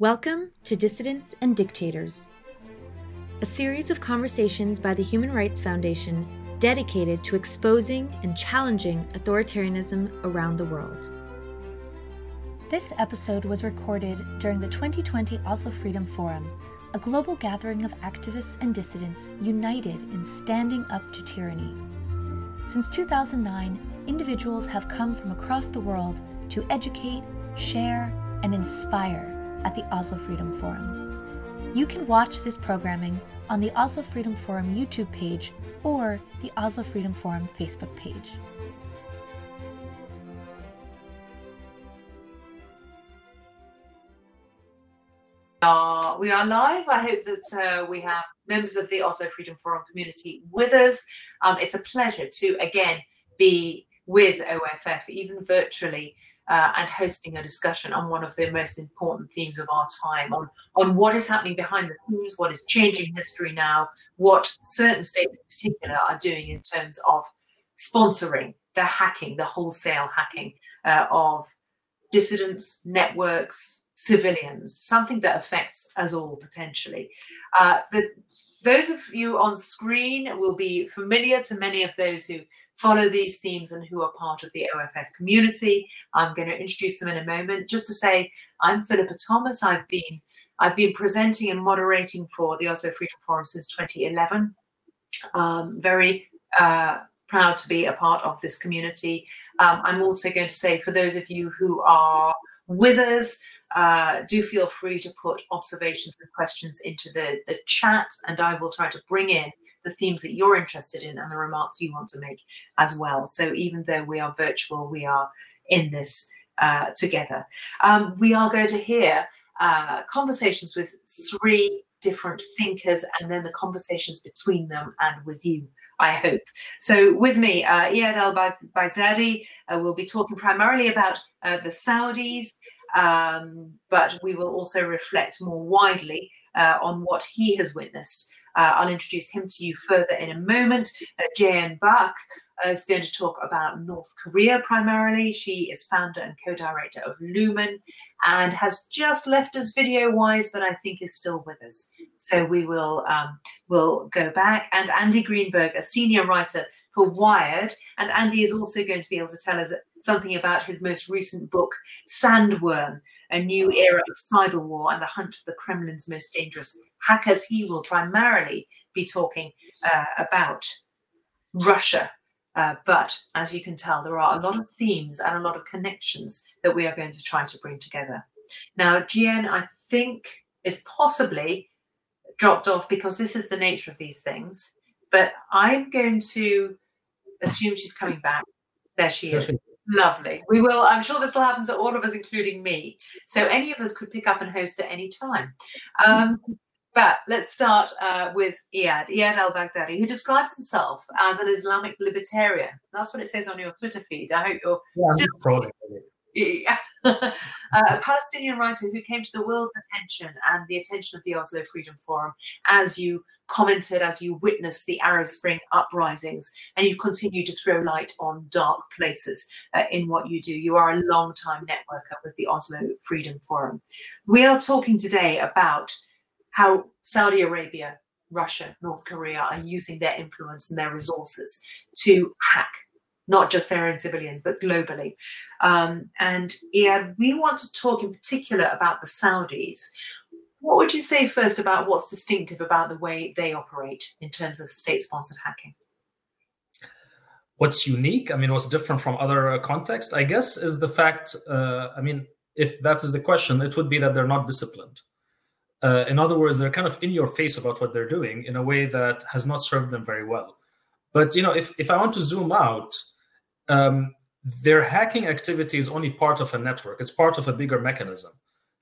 Welcome to Dissidents and Dictators, a series of conversations by the Human Rights Foundation dedicated to exposing and challenging authoritarianism around the world. This episode was recorded during the 2020 Oslo Freedom Forum, a global gathering of activists and dissidents united in standing up to tyranny. Since 2009, individuals have come from across the world to educate, share, and inspire at the Oslo Freedom Forum. You can watch this programming on the Oslo Freedom Forum YouTube page or the Oslo Freedom Forum Facebook page. We are live. I hope that we have members of the Oslo Freedom Forum community with us. It's a pleasure to again be with OFF, even virtually, and hosting a discussion on one of the most important themes of our time, on what is happening behind the scenes, what is changing history now, what certain states in particular are doing in terms of sponsoring the hacking, the wholesale hacking of dissidents, networks, civilians, something that affects us all potentially. Those of you on screen will be familiar to many of those who follow these themes and who are part of the OFF community. I'm going to introduce them in a moment. Just to say, I'm Philippa Thomas. I've been presenting and moderating for the Oslo Freedom Forum since 2011. Very proud to be a part of this community. I'm also going to say, for those of you who are with us, do feel free to put observations and questions into the chat, and I will try to bring in the themes that you're interested in and the remarks you want to make as well. So even though we are virtual, we are in this together. We are going to hear conversations with three different thinkers, and then the conversations between them and with you, I hope. So with me, Iyad al-Baghdadi will be talking primarily about the Saudis, but we will also reflect more widely on what he has witnessed. I'll introduce him to you further in a moment. Jeanne Baek is going to talk about North Korea primarily. She is founder and co-director of Lumen and has just left us video-wise, but I think is still with us. So we will we'll go back. And Andy Greenberg, a senior writer for Wired. And Andy is also going to be able to tell us something about his most recent book, Sandworm, A New Era of Cyber War and the Hunt for the Kremlin's Most Dangerous Hackers. He will primarily be talking about Russia. But as you can tell, there are a lot of themes and a lot of connections that we are going to try to bring together. Now, Jeanne, I think, is possibly dropped off because this is the nature of these things. But I'm going to assume she's coming back. There she is. Lovely. We will. I'm sure this will happen to all of us, including me. So any of us could pick up and host at any time. But let's start with Iyad al-Baghdadi, who describes himself as an Islamic libertarian. That's what it says on your Twitter feed. I hope you're still a Palestinian writer who came to the world's attention and the attention of the Oslo Freedom Forum as you commented, as you witnessed the Arab Spring uprisings, and you continue to throw light on dark places in what you do. You are a long-time networker with the Oslo Freedom Forum. We are talking today about how Saudi Arabia, Russia, North Korea are using their influence and their resources to hack not just their own civilians, but globally. And Iyad, we want to talk in particular about the Saudis. What would you say first about what's distinctive about the way they operate in terms of state-sponsored hacking? What's unique, I mean, what's different from other contexts, I guess, is the fact, I mean, if that is the question, it would be that they're not disciplined. In other words, they're kind of in your face about what they're doing in a way that has not served them very well. But, you know, if I want to zoom out, their hacking activity is only part of a network. It's part of a bigger mechanism.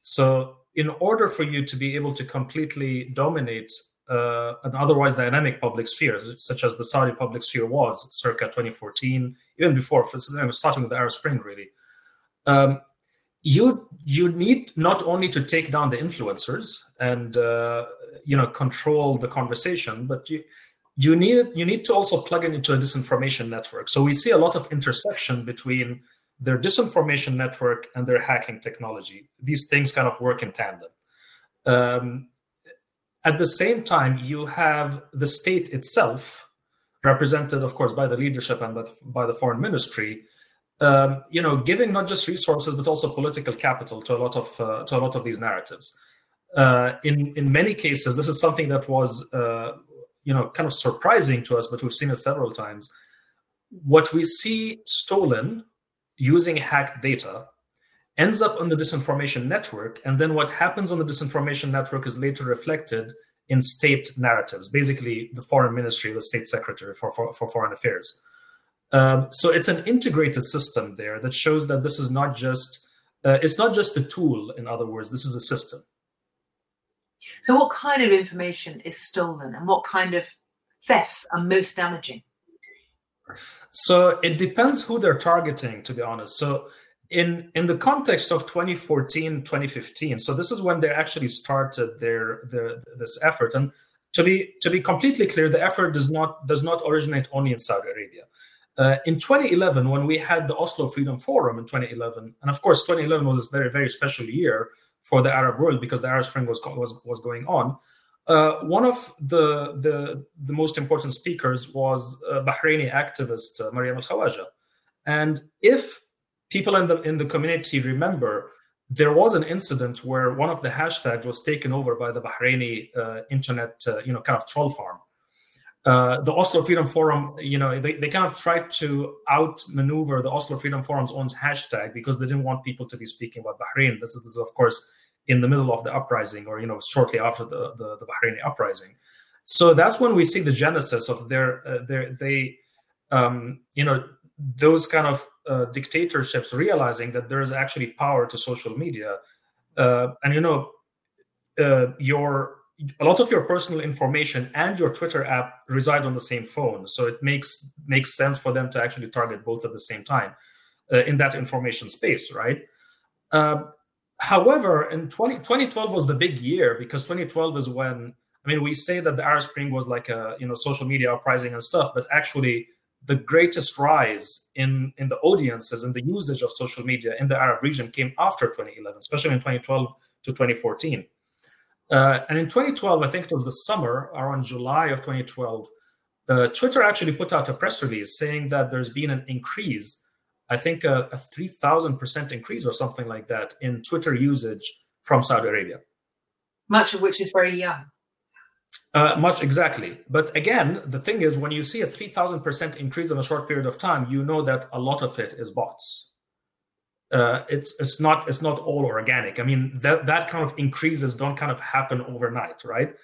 So in order for you to be able to completely dominate an otherwise dynamic public sphere, such as the Saudi public sphere was circa 2014, even before, starting with the Arab Spring, really, you need not only to take down the influencers and control the conversation, but you need to also plug in into a disinformation network. So we see a lot of intersection between their disinformation network and their hacking technology. These things kind of work in tandem. At the same time, you have the state itself, represented, of course, by the leadership and by the foreign ministry, giving not just resources but also political capital to a lot of these narratives. In many cases, this is something that was kind of surprising to us, but we've seen it several times. What we see stolen using hacked data ends up on the disinformation network, and then what happens on the disinformation network is later reflected in state narratives, basically the foreign ministry, the state secretary for foreign affairs. So it's an integrated system there that shows that this is not just, it's not just a tool, in other words, this is a system. So what kind of information is stolen and what kind of thefts are most damaging? So it depends who they're targeting, to be honest. So in the context of 2014, 2015, so this is when they actually started this effort. And to be completely clear, the effort does not originate only in Saudi Arabia. In 2011, when we had the Oslo Freedom Forum in 2011, and of course 2011 was a very, very special year for the Arab world because the Arab Spring was going on. One of the most important speakers was Bahraini activist Maryam al-Khawaja. And if people in the community remember, there was an incident where one of the hashtags was taken over by the Bahraini internet, kind of troll farm. The Oslo Freedom Forum, they kind of tried to outmaneuver the Oslo Freedom Forum's own hashtag because they didn't want people to be speaking about Bahrain. This is, of course, in the middle of the uprising or, shortly after the Bahraini uprising. So that's when we see the genesis of those kind of dictatorships realizing that there is actually power to social media. A lot of your personal information and your Twitter app reside on the same phone. So it makes sense for them to actually target both at the same time in that information space, right? However, in 2012 was the big year because 2012 is when, we say that the Arab Spring was like a social media uprising and stuff, but actually the greatest rise in the audiences and the usage of social media in the Arab region came after 2011, especially in 2012 to 2014. And in 2012, I think it was the summer, around July of 2012, Twitter actually put out a press release saying that there's been an increase, I think a 3,000% increase or something like that in Twitter usage from Saudi Arabia. Much of which is very young. Much, exactly. But again, the thing is, when you see a 3,000% increase in a short period of time, you know that a lot of it is bots. It's not all organic. That kind of increases don't kind of happen overnight, right?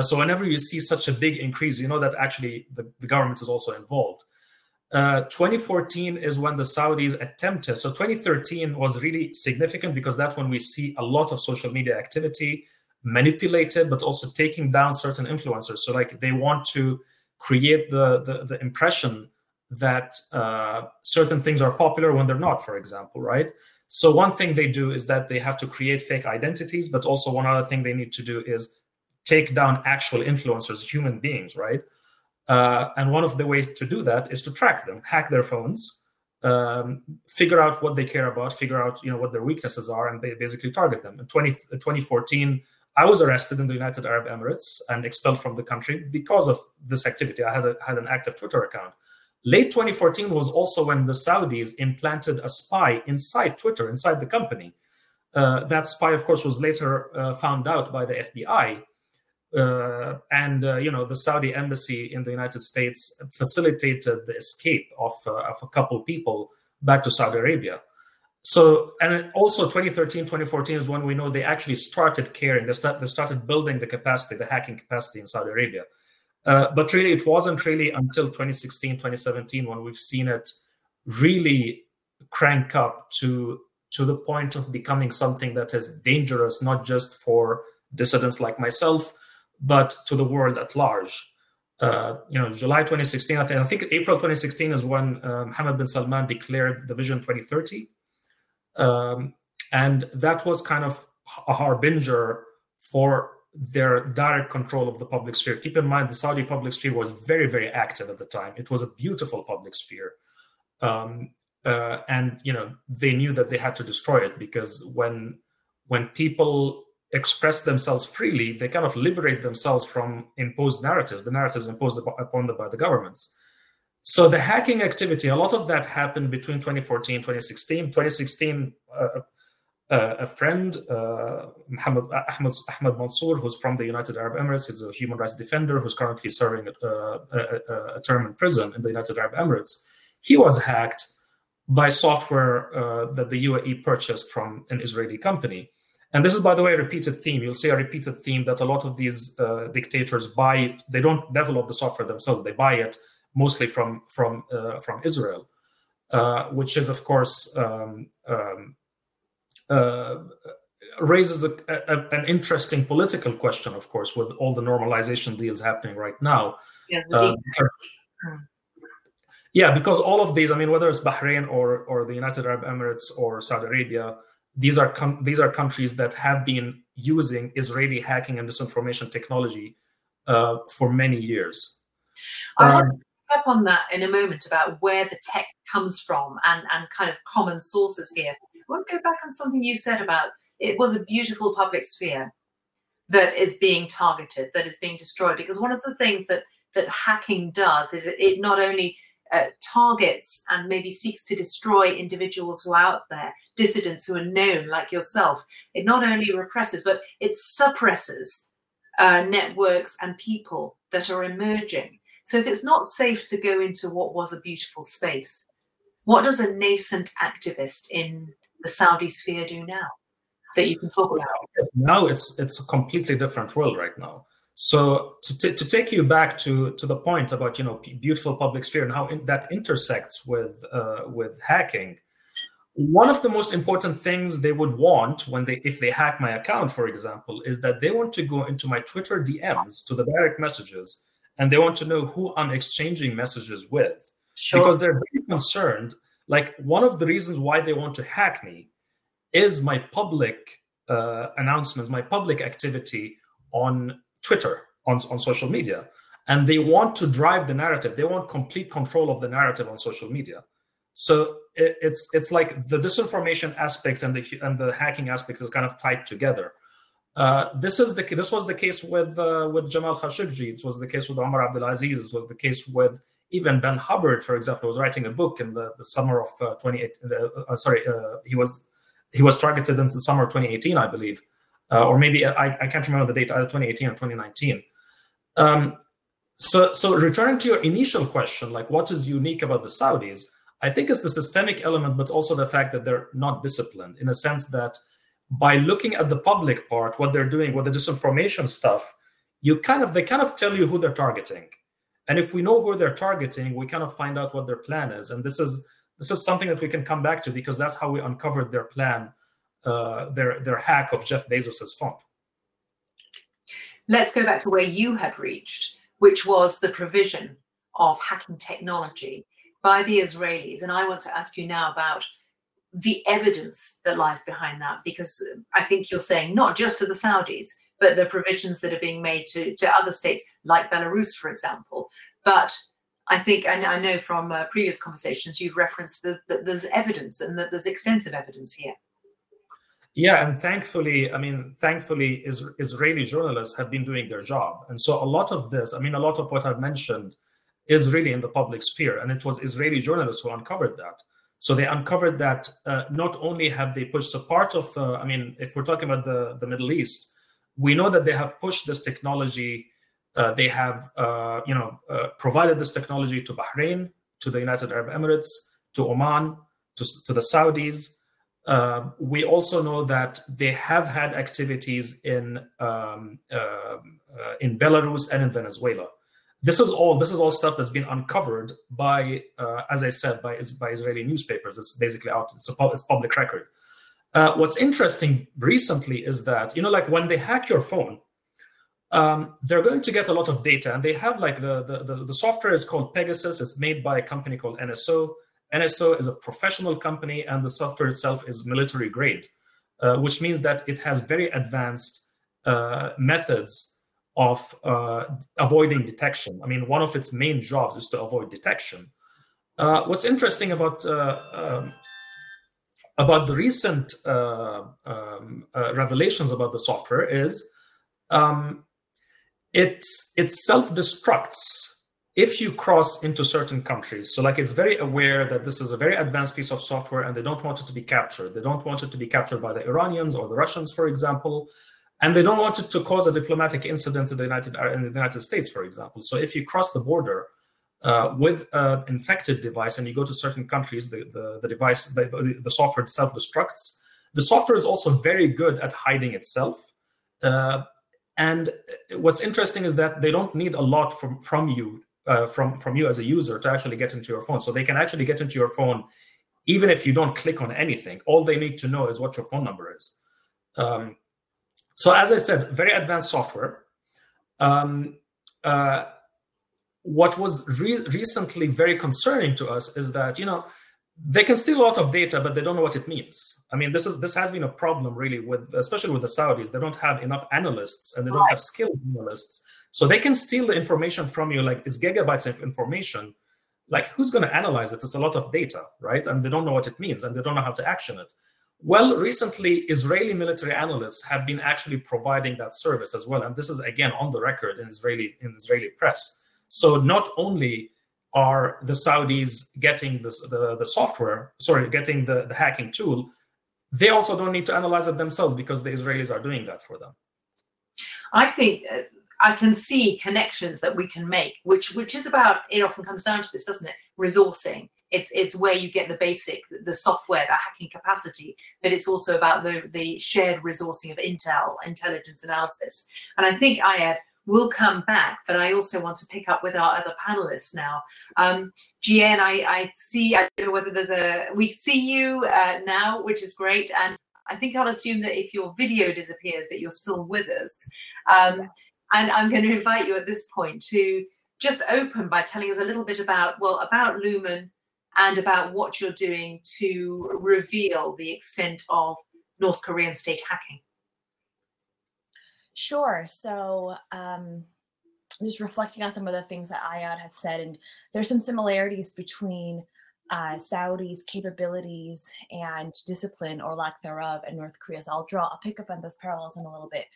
So whenever you see such a big increase, you know that actually the government is also involved. 2014 is when the Saudis attempted. So 2013 was really significant because that's when we see a lot of social media activity manipulated, but also taking down certain influencers. So like they want to create the impression that certain things are popular when they're not, for example, right? So one thing they do is that they have to create fake identities, but also one other thing they need to do is take down actual influencers, human beings, right? And one of the ways to do that is to track them, hack their phones, figure out what they care about, figure out what their weaknesses are, and they basically target them. In 2014, I was arrested in the United Arab Emirates and expelled from the country because of this activity. I had an active Twitter account. Late 2014 was also when the Saudis implanted a spy inside Twitter, inside the company. That spy, of course, was later found out by the FBI. The Saudi embassy in the United States facilitated the escape of a couple people back to Saudi Arabia. So, and also 2013, 2014 is when we know they actually started caring. They started building the capacity, the hacking capacity in Saudi Arabia. But really, it wasn't really until 2016, 2017 when we've seen it really crank up to the point of becoming something that is dangerous, not just for dissidents like myself, but to the world at large. July 2016, I think April 2016 is when Mohammed bin Salman declared the Vision 2030. And that was kind of a harbinger for their direct control of the public sphere. Keep in mind, the Saudi public sphere was very, very active at the time. It was a beautiful public sphere. They knew that they had to destroy it because when people express themselves freely, they kind of liberate themselves from imposed narratives, the narratives imposed upon them by the governments. So the hacking activity, a lot of that happened between 2014 and 2016. 2016, a friend, Ahmed Mansoor, who's from the United Arab Emirates, he's a human rights defender who's currently serving a term in prison in the United Arab Emirates. He was hacked by software that the UAE purchased from an Israeli company. And this is, by the way, a repeated theme. You'll see a repeated theme that a lot of these dictators buy it. They don't develop the software themselves. They buy it mostly from Israel, which is, of course, raises an interesting political question, of course, with all the normalization deals happening right now. Yeah, because all of these, I mean, whether it's Bahrain or the United Arab Emirates or Saudi Arabia, these are countries that have been using Israeli hacking and disinformation technology for many years. I want to pick up on that in a moment about where the tech comes from and kind of common sources here. I want to go back on something you said about it was a beautiful public sphere that is being targeted, that is being destroyed. Because one of the things that hacking does is it not only targets and maybe seeks to destroy individuals who are out there, dissidents who are known like yourself. It not only represses, but it suppresses networks and people that are emerging. So if it's not safe to go into what was a beautiful space, what does a nascent activist in the Saudi sphere do now that you can talk about? Now it's a completely different world right now. So to take you back to the point about, you know, beautiful public sphere and how that intersects with hacking, one of the most important things they would want if they hack my account, for example, is that they want to go into my Twitter DMs, to the direct messages, and they want to know who I'm exchanging messages with. Sure. Because they're very concerned. Like, one of the reasons why they want to hack me is my public announcements, my public activity on Twitter, on social media, and they want to drive the narrative. They want complete control of the narrative on social media. So it's like the disinformation aspect and the hacking aspect is kind of tied together. This was the case with Jamal Khashoggi. It was the case with Omar Abdulaziz. It was the case with even Ben Hubbard, for example, who was writing a book in the summer of 2018. He was targeted in the summer of 2018, I believe. Or maybe I can't remember the date, either 2018 or 2019. So returning to your initial question, like, what is unique about the Saudis? I think it's the systemic element, but also the fact that they're not disciplined, in a sense that by looking at the public part, what they're doing, what the disinformation stuff, they tell you who they're targeting. And if we know who they're targeting, we kind of find out what their plan is. And this is something that we can come back to, because that's how we uncovered their plan, their hack of Jeff Bezos' fund. Let's go back to where you had reached, which was the provision of hacking technology by the Israelis. And I want to ask you now about the evidence that lies behind that, because I think you're saying not just to the Saudis, but the provisions that are being made to other states like Belarus, for example. But I think, and I know from previous conversations, you've referenced that there's evidence, and that there's extensive evidence here. Yeah, and thankfully, Israeli journalists have been doing their job. And so a lot of what I've mentioned is really in the public sphere. And it was Israeli journalists who uncovered that. So they uncovered that not only have they pushed a part of, if we're talking about the Middle East, we know that they have pushed this technology. They have, provided this technology to Bahrain, to the United Arab Emirates, to Oman, to the Saudis. We also know that they have had activities in Belarus and in Venezuela. This is all stuff that's been uncovered by, as I said, by Israeli newspapers. It's basically out. It's public record. What's interesting recently is that, you know, like, when they hack your phone, they're going to get a lot of data, and they have, like, the software is called Pegasus. It's made by a company called NSO. NSO is a professional company, and the software itself is military grade, which means that it has very advanced methods of avoiding detection. I mean, one of its main jobs is to avoid detection. What's interesting about about the recent revelations about the software is it self-destructs if you cross into certain countries. So like it's very aware that this is a very advanced piece of software and they don't want it to be captured. They don't want it to be captured by the Iranians or the Russians, for example. And they don't want it to cause a diplomatic incident in the United States, for example. So if you cross the border with an infected device and you go to certain countries, the software self-destructs. The software is also very good at hiding itself. And what's interesting is that they don't need a lot from you as a user to actually get into your phone. So they can actually get into your phone even if you don't click on anything. All they need to know is what your phone number is. So as I said, very advanced software. What was recently very concerning to us is that, they can steal a lot of data, but they don't know what it means. I mean, this has been a problem really especially with the Saudis. They don't have enough analysts and they don't have skilled analysts. So they can steal the information from you, like it's gigabytes of information. Like who's going to analyze it? It's a lot of data, right? And they don't know what it means and they don't know how to action it. Well, recently, Israeli military analysts have been actually providing that service as well. And this is, again, on the record in Israeli press. So not only are the Saudis getting the hacking tool, they also don't need to analyze it themselves because the Israelis are doing that for them. I think I can see connections that we can make, which is about, it often comes down to this, doesn't it? Resourcing. It's where you get the basic, the software, the hacking capacity, but it's also about the shared resourcing of intel, intelligence analysis. And I think Iyad will come back, but I also want to pick up with our other panelists now. Jeanne, I don't know whether we see you now, which is great. And I think I'll assume that if your video disappears, that you're still with us. And I'm going to invite you at this point to just open by telling us a little bit about Lumen, and about what you're doing to reveal the extent of North Korean state hacking. Sure. So I'm just reflecting on some of the things that Iyad had said, and there's some similarities between Saudi's capabilities and discipline or lack thereof and North Korea's. I'll pick up on those parallels in a little bit.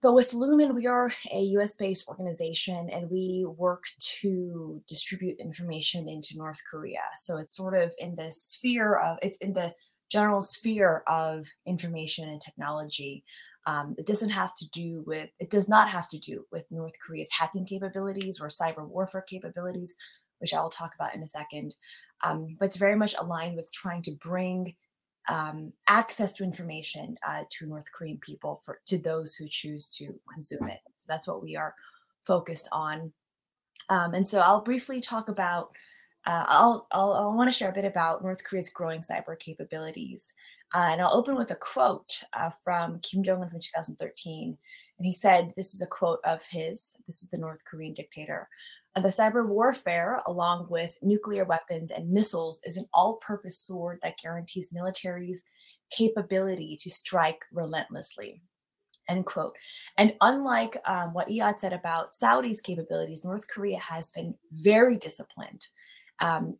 But with Lumen, we are a US-based organization and we work to distribute information into North Korea. So it's sort of in the general sphere of information and technology. It does not have to do with North Korea's hacking capabilities or cyber warfare capabilities, which I will talk about in a second. But it's very much aligned with trying to bring access to information to North Korean people to those who choose to consume it. So that's what we are focused on. And so I'll briefly talk about, I want to share a bit about North Korea's growing cyber capabilities. And I'll open with a quote from Kim Jong-un from 2013. And he said, this is a quote of his, this is the North Korean dictator. The cyber warfare, along with nuclear weapons and missiles, is an all-purpose sword that guarantees militaries capability to strike relentlessly, end quote. And unlike what Iyad said about Saudi's capabilities, North Korea has been very disciplined in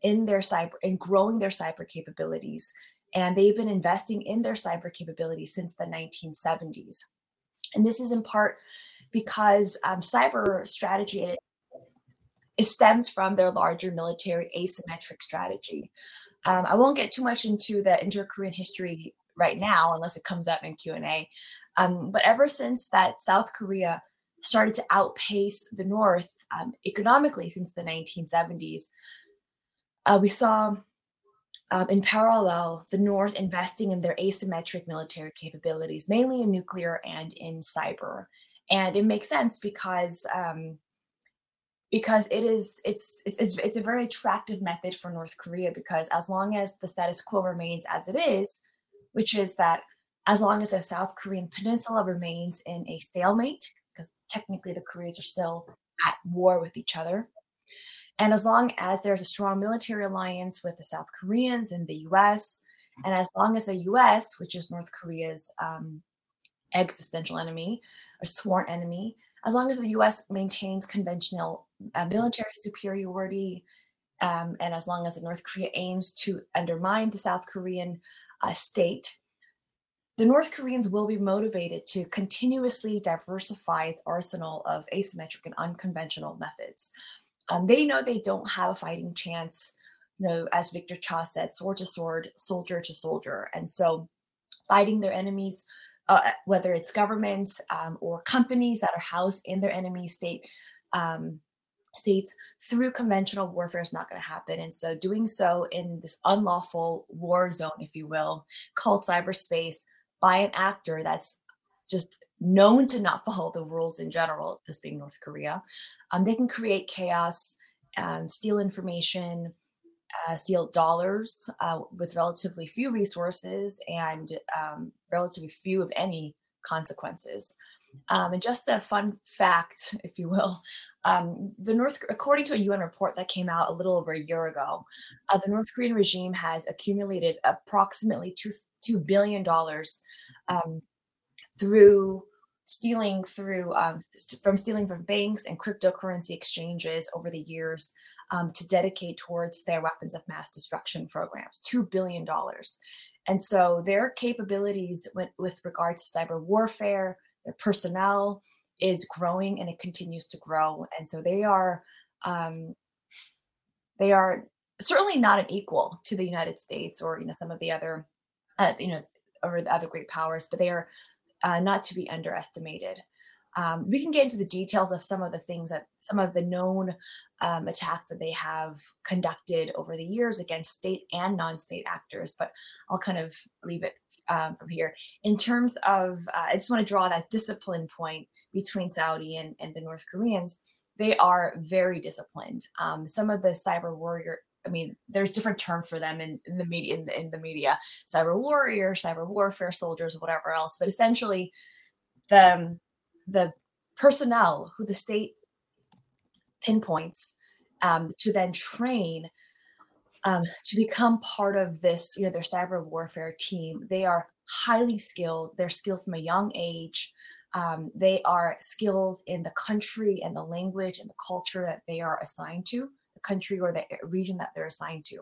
growing their cyber capabilities. And they've been investing in their cyber capabilities since the 1970s. And this is in part because cyber strategy It stems from their larger military asymmetric strategy. I won't get too much into the inter-Korean history right now, unless it comes up in Q&A. But ever since that South Korea started to outpace the North economically since the 1970s, we saw in parallel the North investing in their asymmetric military capabilities, mainly in nuclear and in cyber. And it makes sense because it's a very attractive method for North Korea, because as long as the status quo remains as it is, which is that as long as the South Korean peninsula remains in a stalemate, because technically the Koreas are still at war with each other, and as long as there's a strong military alliance with the South Koreans and the US, and as long as the US, which is North Korea's existential enemy or sworn enemy, as long as the US maintains conventional military superiority, And as long as the North Korea aims to undermine the South Korean state, the North Koreans will be motivated to continuously diversify its arsenal of asymmetric and unconventional methods. They know they don't have a fighting chance, you know, as Victor Cha said, sword to sword, soldier to soldier. And so fighting their enemies, whether it's governments or companies that are housed in their enemy states through conventional warfare is not going to happen. And so doing so in this unlawful war zone, if you will, called cyberspace by an actor that's just known to not follow the rules in general, this being North Korea, they can create chaos and steal information, steal dollars with relatively few resources and relatively few, if any, consequences. And just a fun fact, if you will, according to a UN report that came out a little over a year ago, the North Korean regime has accumulated approximately $2 billion through stealing from banks and cryptocurrency exchanges over the years to dedicate towards their weapons of mass destruction programs, $2 billion. And so their capabilities with regards to cyber warfare, their personnel is growing and it continues to grow. And so they are certainly not an equal to the United States or, you know, some of the other, or the other great powers, but they are not to be underestimated. We can get into the details of some of the known attacks that they have conducted over the years against state and non-state actors, but I'll kind of leave it from here. In terms of, I just want to draw that discipline point between Saudi and the North Koreans. They are very disciplined. Some of the cyber warrior, I mean, there's different terms for them in the media, cyber warrior, cyber warfare soldiers, whatever else. But essentially, the personnel who the state pinpoints to then train to become part of this, you know, their cyber warfare team, they are highly skilled. They're skilled from a young age. They are skilled in the country and the language and the culture that they are assigned to, the country or the region that they're assigned to.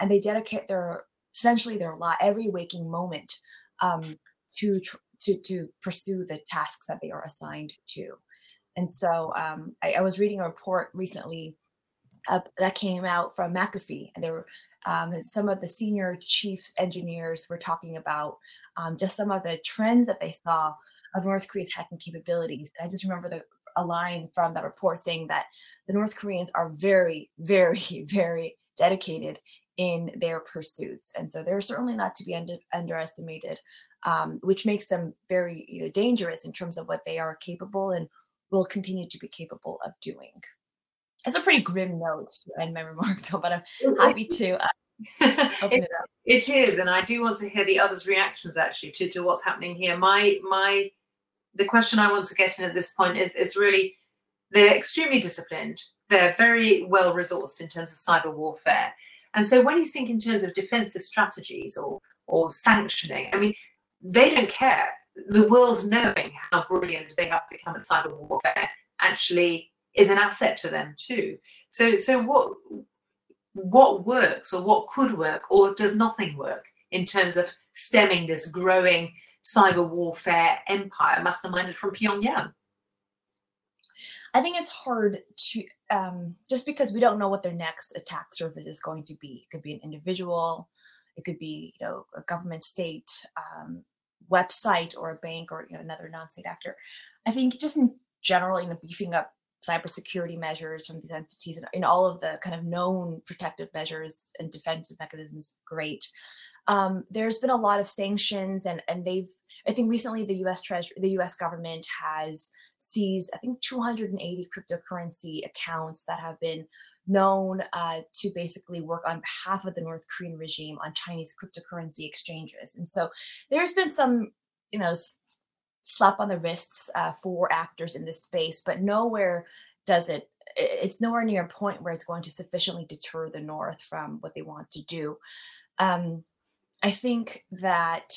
And they dedicate their life, every waking moment to pursue the tasks that they are assigned to. And so I was reading a report recently that came out from McAfee, and there were some of the senior chief engineers were talking about just some of the trends that they saw of North Korea's hacking capabilities. And I just remember a line from that report saying that the North Koreans are very, very, very dedicated in their pursuits. And so they're certainly not to be underestimated, which makes them very, you know, dangerous in terms of what they are capable and will continue to be capable of doing. It's a pretty grim note to end my remarks on, but I'm happy to open it up. It is, and I do want to hear the others' reactions actually to what's happening here. The question I want to get in at this point is really, they're extremely disciplined. They're very well resourced in terms of cyber warfare. And so when you think in terms of defensive strategies or sanctioning, I mean, they don't care. The world knowing how brilliant they have become at cyber warfare actually is an asset to them too. So what works or what could work, or does nothing work in terms of stemming this growing cyber warfare empire masterminded from Pyongyang? I think it's hard to, just because we don't know what their next attack surface is going to be. It could be an individual, it could be, you know, a government, state, website, or a bank, or, you know, another non-state actor. I think just in general, you know, beefing up cybersecurity measures from these entities and in all of the kind of known protective measures and defensive mechanisms, great. There's been a lot of sanctions and I think recently the U.S. government has seized, I think, 280 cryptocurrency accounts that have been known to basically work on behalf of the North Korean regime on Chinese cryptocurrency exchanges. And so there's been some, you know, slap on the wrists for actors in this space, but it's nowhere near a point where it's going to sufficiently deter the North from what they want to do. I think that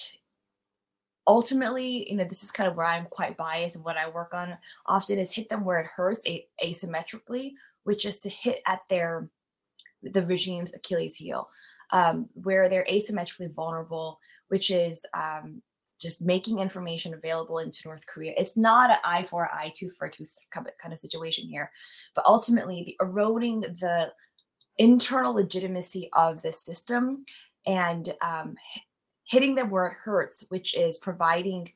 ultimately, you know, this is kind of where I'm quite biased, and what I work on often is hit them where it hurts asymmetrically, which is to hit at their the regime's Achilles heel, where they're asymmetrically vulnerable, which is just making information available into North Korea. It's not an eye for an eye, tooth for a tooth kind of situation here, but ultimately the eroding the internal legitimacy of this system and hitting them where it hurts, which is providing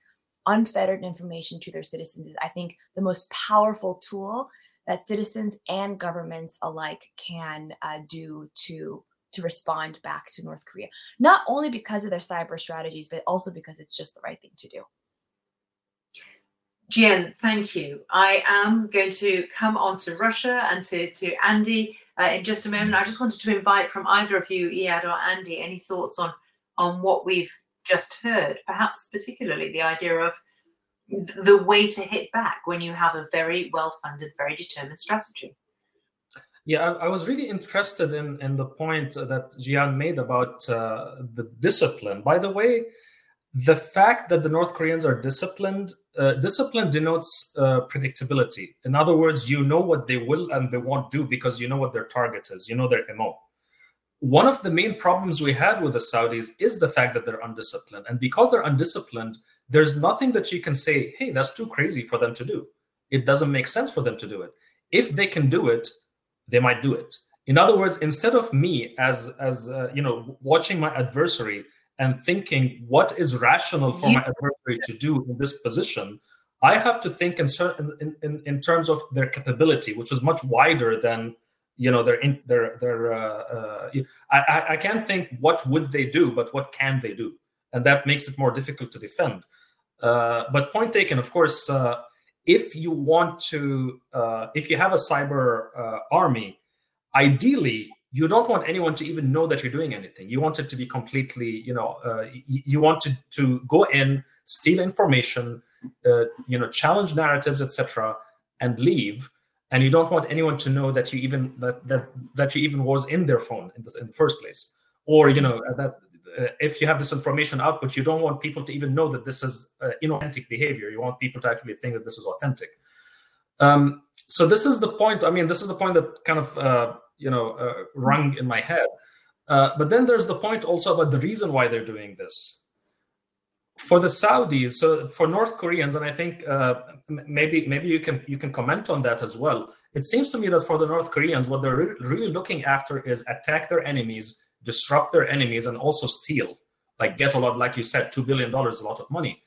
unfettered information to their citizens, is I think the most powerful tool that citizens and governments alike can do to respond back to North Korea, not only because of their cyber strategies, but also because it's just the right thing to do. Jeanne, thank you. I am going to come on to Russia and to Andy in just a moment. I just wanted to invite from either of you, Iyad or Andy, any thoughts on what we've just heard, perhaps particularly the idea of the way to hit back when you have a very well-funded, very determined strategy. Yeah, I was really interested in the point that Jeanne made about the discipline. By the way, the fact that the North Koreans are disciplined, discipline denotes predictability. In other words, you know what they will and they won't do because you know what their target is, you know their MO. One of the main problems we had with the Saudis is the fact that they're undisciplined. And because they're undisciplined, there's nothing that you can say, hey, that's too crazy for them to do. It doesn't make sense for them to do it. If they can do it, they might do it. In other words, instead of me as watching my adversary and thinking what is rational for my adversary to do in this position, I have to think in terms of their capability, which is much wider than I can't think what would they do, but what can they do? And that makes it more difficult to defend. But point taken, of course, if you want to, if you have a cyber army, ideally, you don't want anyone to even know that you're doing anything. You want it to be completely, you want to go in, steal information, challenge narratives, etc., and leave. And you don't want anyone to know that you even that you even was in their phone in the first place, or that. If you have this information output, you don't want people to even know that this is inauthentic behavior. You want people to actually think that this is authentic. So this is the point. I mean, this is the point that kind of, rung in my head. But then there's the point also about the reason why they're doing this. For the Saudis, so for North Koreans, and I think maybe you can comment on that as well. It seems to me that for the North Koreans, what they're really looking after is attack their enemies, disrupt their enemies, and also steal, get a lot, like you said, $2 billion is a lot of money.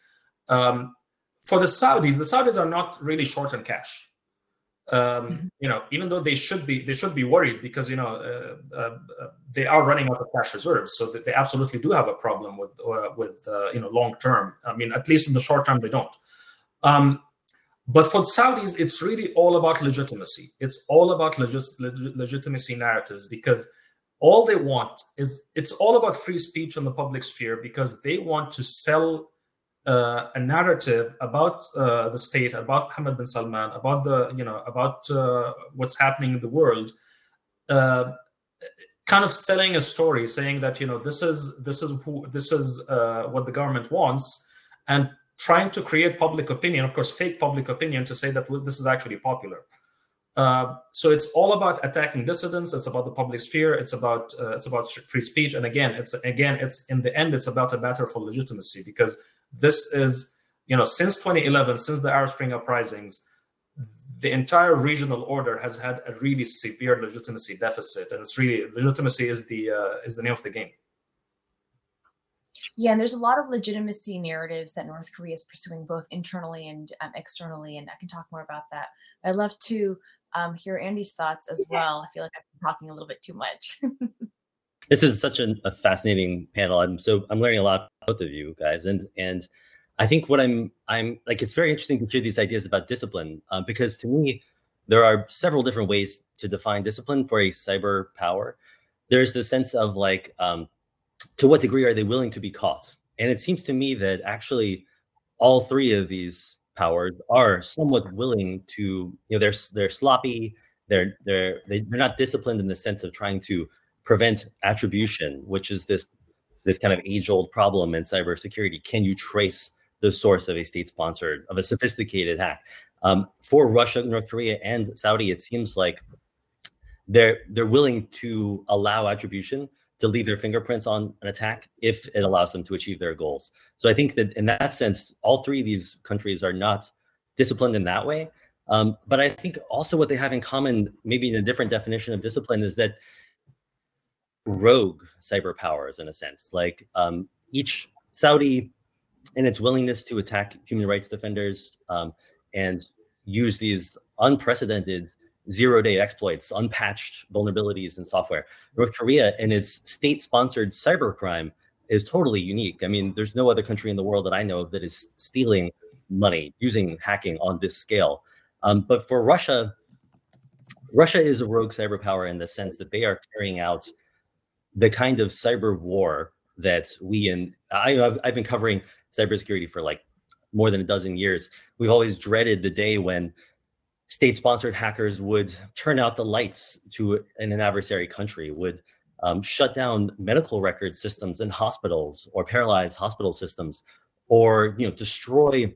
For the Saudis are not really short on cash. Even though they should be worried because, they are running out of cash reserves. So that they absolutely do have a problem with long-term. I mean, at least in the short term, they don't. But for the Saudis, it's really all about legitimacy. It's all about legitimacy narratives because all they want is, it's all about free speech in the public sphere because they want to sell a narrative about the state, about Mohammed bin Salman, about what's happening in the world, kind of selling a story, saying that this is what the government wants, and trying to create public opinion, of course, fake public opinion, to say that this is actually popular. So it's all about attacking dissidents. It's about the public sphere. It's about free speech. And again, it's in the end, it's about a battle for legitimacy because this is, since 2011, since the Arab Spring uprisings, the entire regional order has had a really severe legitimacy deficit, and it's really legitimacy is the name of the game. Yeah, and there's a lot of legitimacy narratives that North Korea is pursuing, both internally and externally, and I can talk more about that. I'd love to hear Andy's thoughts as well. I feel like I've been talking a little bit too much. This is such a fascinating panel. I'm learning a lot from both of you guys, and I think what I'm like, it's very interesting to hear these ideas about discipline because to me there are several different ways to define discipline for a cyber power. There's the sense of to what degree are they willing to be caught, and it seems to me that actually all three of these powers are somewhat willing to, they're sloppy, they're not disciplined in the sense of trying to prevent attribution, which is this kind of age-old problem in cybersecurity. Can you trace the source of a state-sponsored, of a sophisticated hack? For Russia, North Korea, and Saudi, it seems like they're willing to allow attribution to leave their fingerprints on an attack if it allows them to achieve their goals. So I think that in that sense, all three of these countries are not disciplined in that way. But I think also what they have in common, maybe in a different definition of discipline, is that rogue cyber powers, in a sense, like each Saudi and its willingness to attack human rights defenders and use these unprecedented zero-day exploits, unpatched vulnerabilities in software. North Korea and its state-sponsored cybercrime is totally unique. I mean, there's no other country in the world that I know of that is stealing money, using hacking on this scale. But for Russia, Russia is a rogue cyber power in the sense that they are carrying out the kind of cyber war that we and I've been covering cybersecurity for like more than a dozen years. We've always dreaded the day when state-sponsored hackers would turn out the lights to an adversary country, would shut down medical record systems in hospitals or paralyze hospital systems, or destroy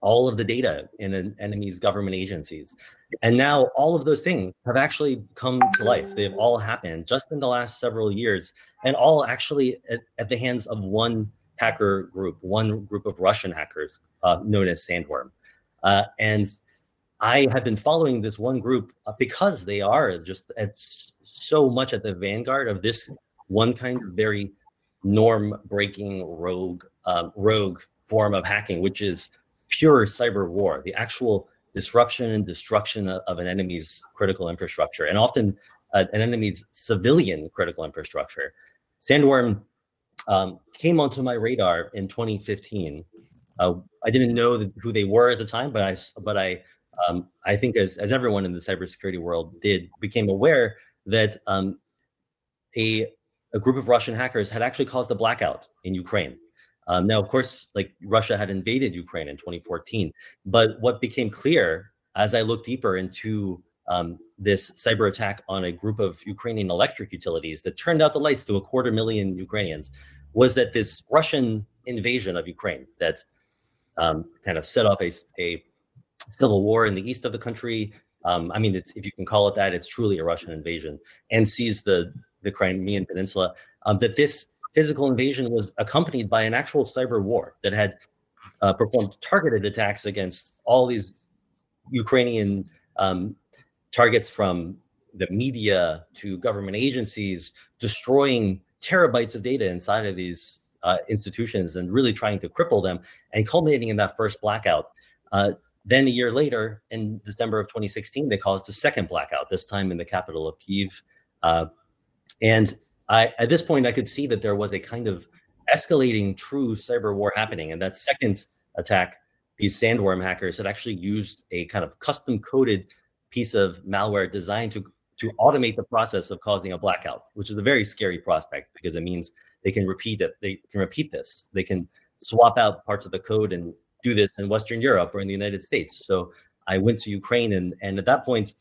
all of the data in an enemy's government agencies. And now all of those things have actually come to life. They've all happened just in the last several years, and all actually at the hands of one hacker group, one group of Russian hackers known as Sandworm. And I have been following this one group because they are just so much at the vanguard of this one kind of very norm-breaking rogue form of hacking, which is pure cyber war, the actual disruption and destruction of an enemy's critical infrastructure, and often an enemy's civilian critical infrastructure. Sandworm came onto my radar in 2015. I didn't know who they were at the time, but I think as everyone in the cybersecurity world became aware that a group of Russian hackers had actually caused a blackout in Ukraine. Now, of course, like Russia had invaded Ukraine in 2014, but what became clear as I looked deeper into this cyber attack on a group of Ukrainian electric utilities that turned out the lights to 250,000 Ukrainians was that this Russian invasion of Ukraine that kind of set off a civil war in the east of the country. I mean, if you can call it that, it's truly a Russian invasion, and seized the Crimean Peninsula, that this physical invasion was accompanied by an actual cyber war that had performed targeted attacks against all these Ukrainian targets, from the media to government agencies, destroying terabytes of data inside of these institutions and really trying to cripple them, and culminating in that first blackout. Then a year later, in December of 2016, they caused a second blackout, this time in the capital of Kyiv. At this point, I could see that there was a kind of escalating true cyber war happening. And that second attack, these Sandworm hackers had actually used a kind of custom-coded piece of malware designed to automate the process of causing a blackout, which is a very scary prospect because it means they can repeat it. They can repeat this. They can swap out parts of the code and do this in Western Europe or in the United States. So I went to Ukraine and at that point,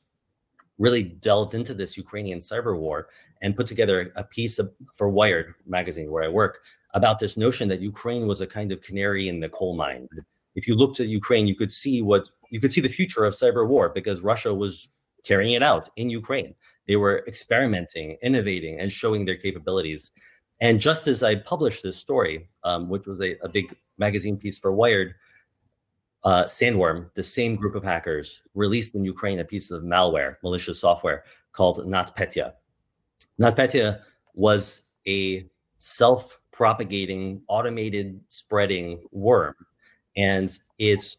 really delved into this Ukrainian cyber war and put together a piece for Wired magazine, where I work, about this notion that Ukraine was a kind of canary in the coal mine. If you looked at Ukraine, you could see the future of cyber war, because Russia was carrying it out in Ukraine. They were experimenting, innovating, and showing their capabilities. And just as I published this story, which was a big magazine piece for Wired, Sandworm, the same group of hackers, released in Ukraine a piece of malware, malicious software, called NotPetya. NotPetya was a self-propagating, automated, spreading worm, and it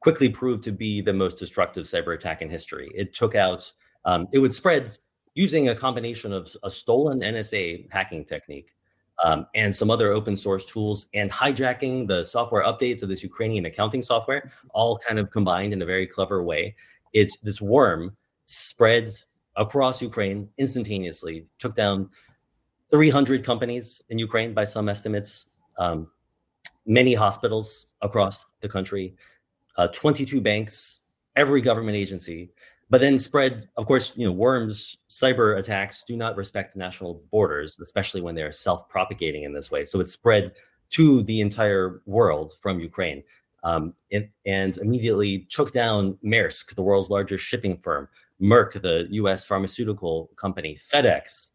quickly proved to be the most destructive cyber attack in history. It took out, it would spread using a combination of a stolen NSA hacking technique and some other open source tools, and hijacking the software updates of this Ukrainian accounting software, all kind of combined in a very clever way. This worm spreads across Ukraine instantaneously, took down 300 companies in Ukraine by some estimates, many hospitals across the country, 22 banks, every government agency, but then spread, of course, worms, cyber attacks do not respect national borders, especially when they're self-propagating in this way. So it spread to the entire world from Ukraine, and immediately took down Maersk, the world's largest shipping firm, Merck, the US pharmaceutical company, FedEx,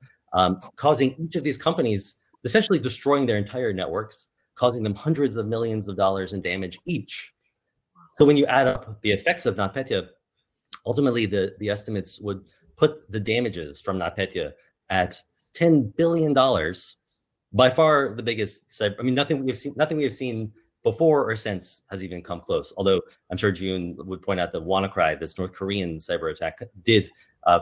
causing each of these companies, essentially destroying their entire networks, causing them hundreds of millions of dollars in damage each. So when you add up the effects of NotPetya, ultimately the estimates would put the damages from NotPetya at $10 billion, by far the biggest. I mean, nothing we have seen before or since has even come close. Although I'm sure June would point out that WannaCry, this North Korean cyber attack, did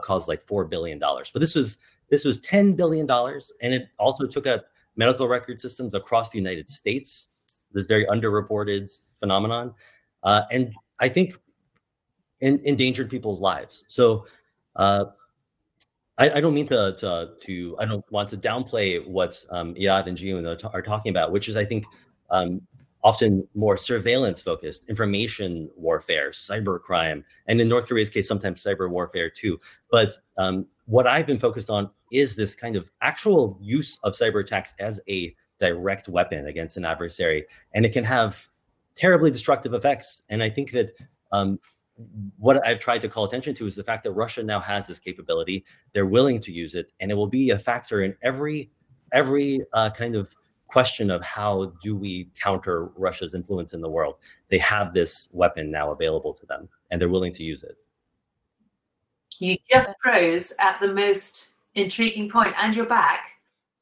cause like $4 billion. But this was $10 billion, and it also took up medical record systems across the United States, this very underreported phenomenon, and I think endangered people's lives. So I don't mean to I don't want to downplay what Iyad and June are talking about, which is, I think, often more surveillance-focused, information warfare, cybercrime, and in North Korea's case, sometimes cyber warfare too. But what I've been focused on is this kind of actual use of cyber attacks as a direct weapon against an adversary, and it can have terribly destructive effects. And I think that what I've tried to call attention to is the fact that Russia now has this capability. They're willing to use it, and it will be a factor in every kind of question of how do we counter Russia's influence in the world. They have this weapon now available to them, and they're willing to use it. You just froze at the most intriguing point, and you're back.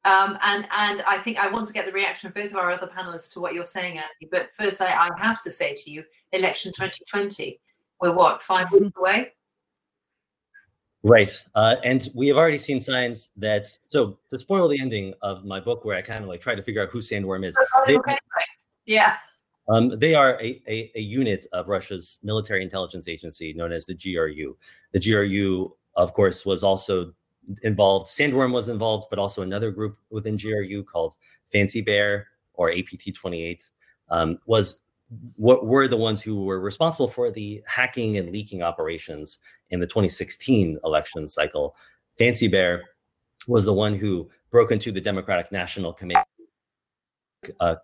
And I think I want to get the reaction of both of our other panelists to what you're saying, Andy. But first, I have to say to you, election 2020, we're what, 5 weeks away? Right. And we have already seen signs that, so to spoil the ending of my book, where I kind of like try to figure out who Sandworm is. Yeah. They are a unit of Russia's military intelligence agency known as the GRU. The GRU, of course, was also involved. Sandworm was involved, but also another group within GRU called Fancy Bear, or APT-28, were the ones who were responsible for the hacking and leaking operations in the 2016 election cycle. Fancy Bear was the one who broke into the Democratic National Committee,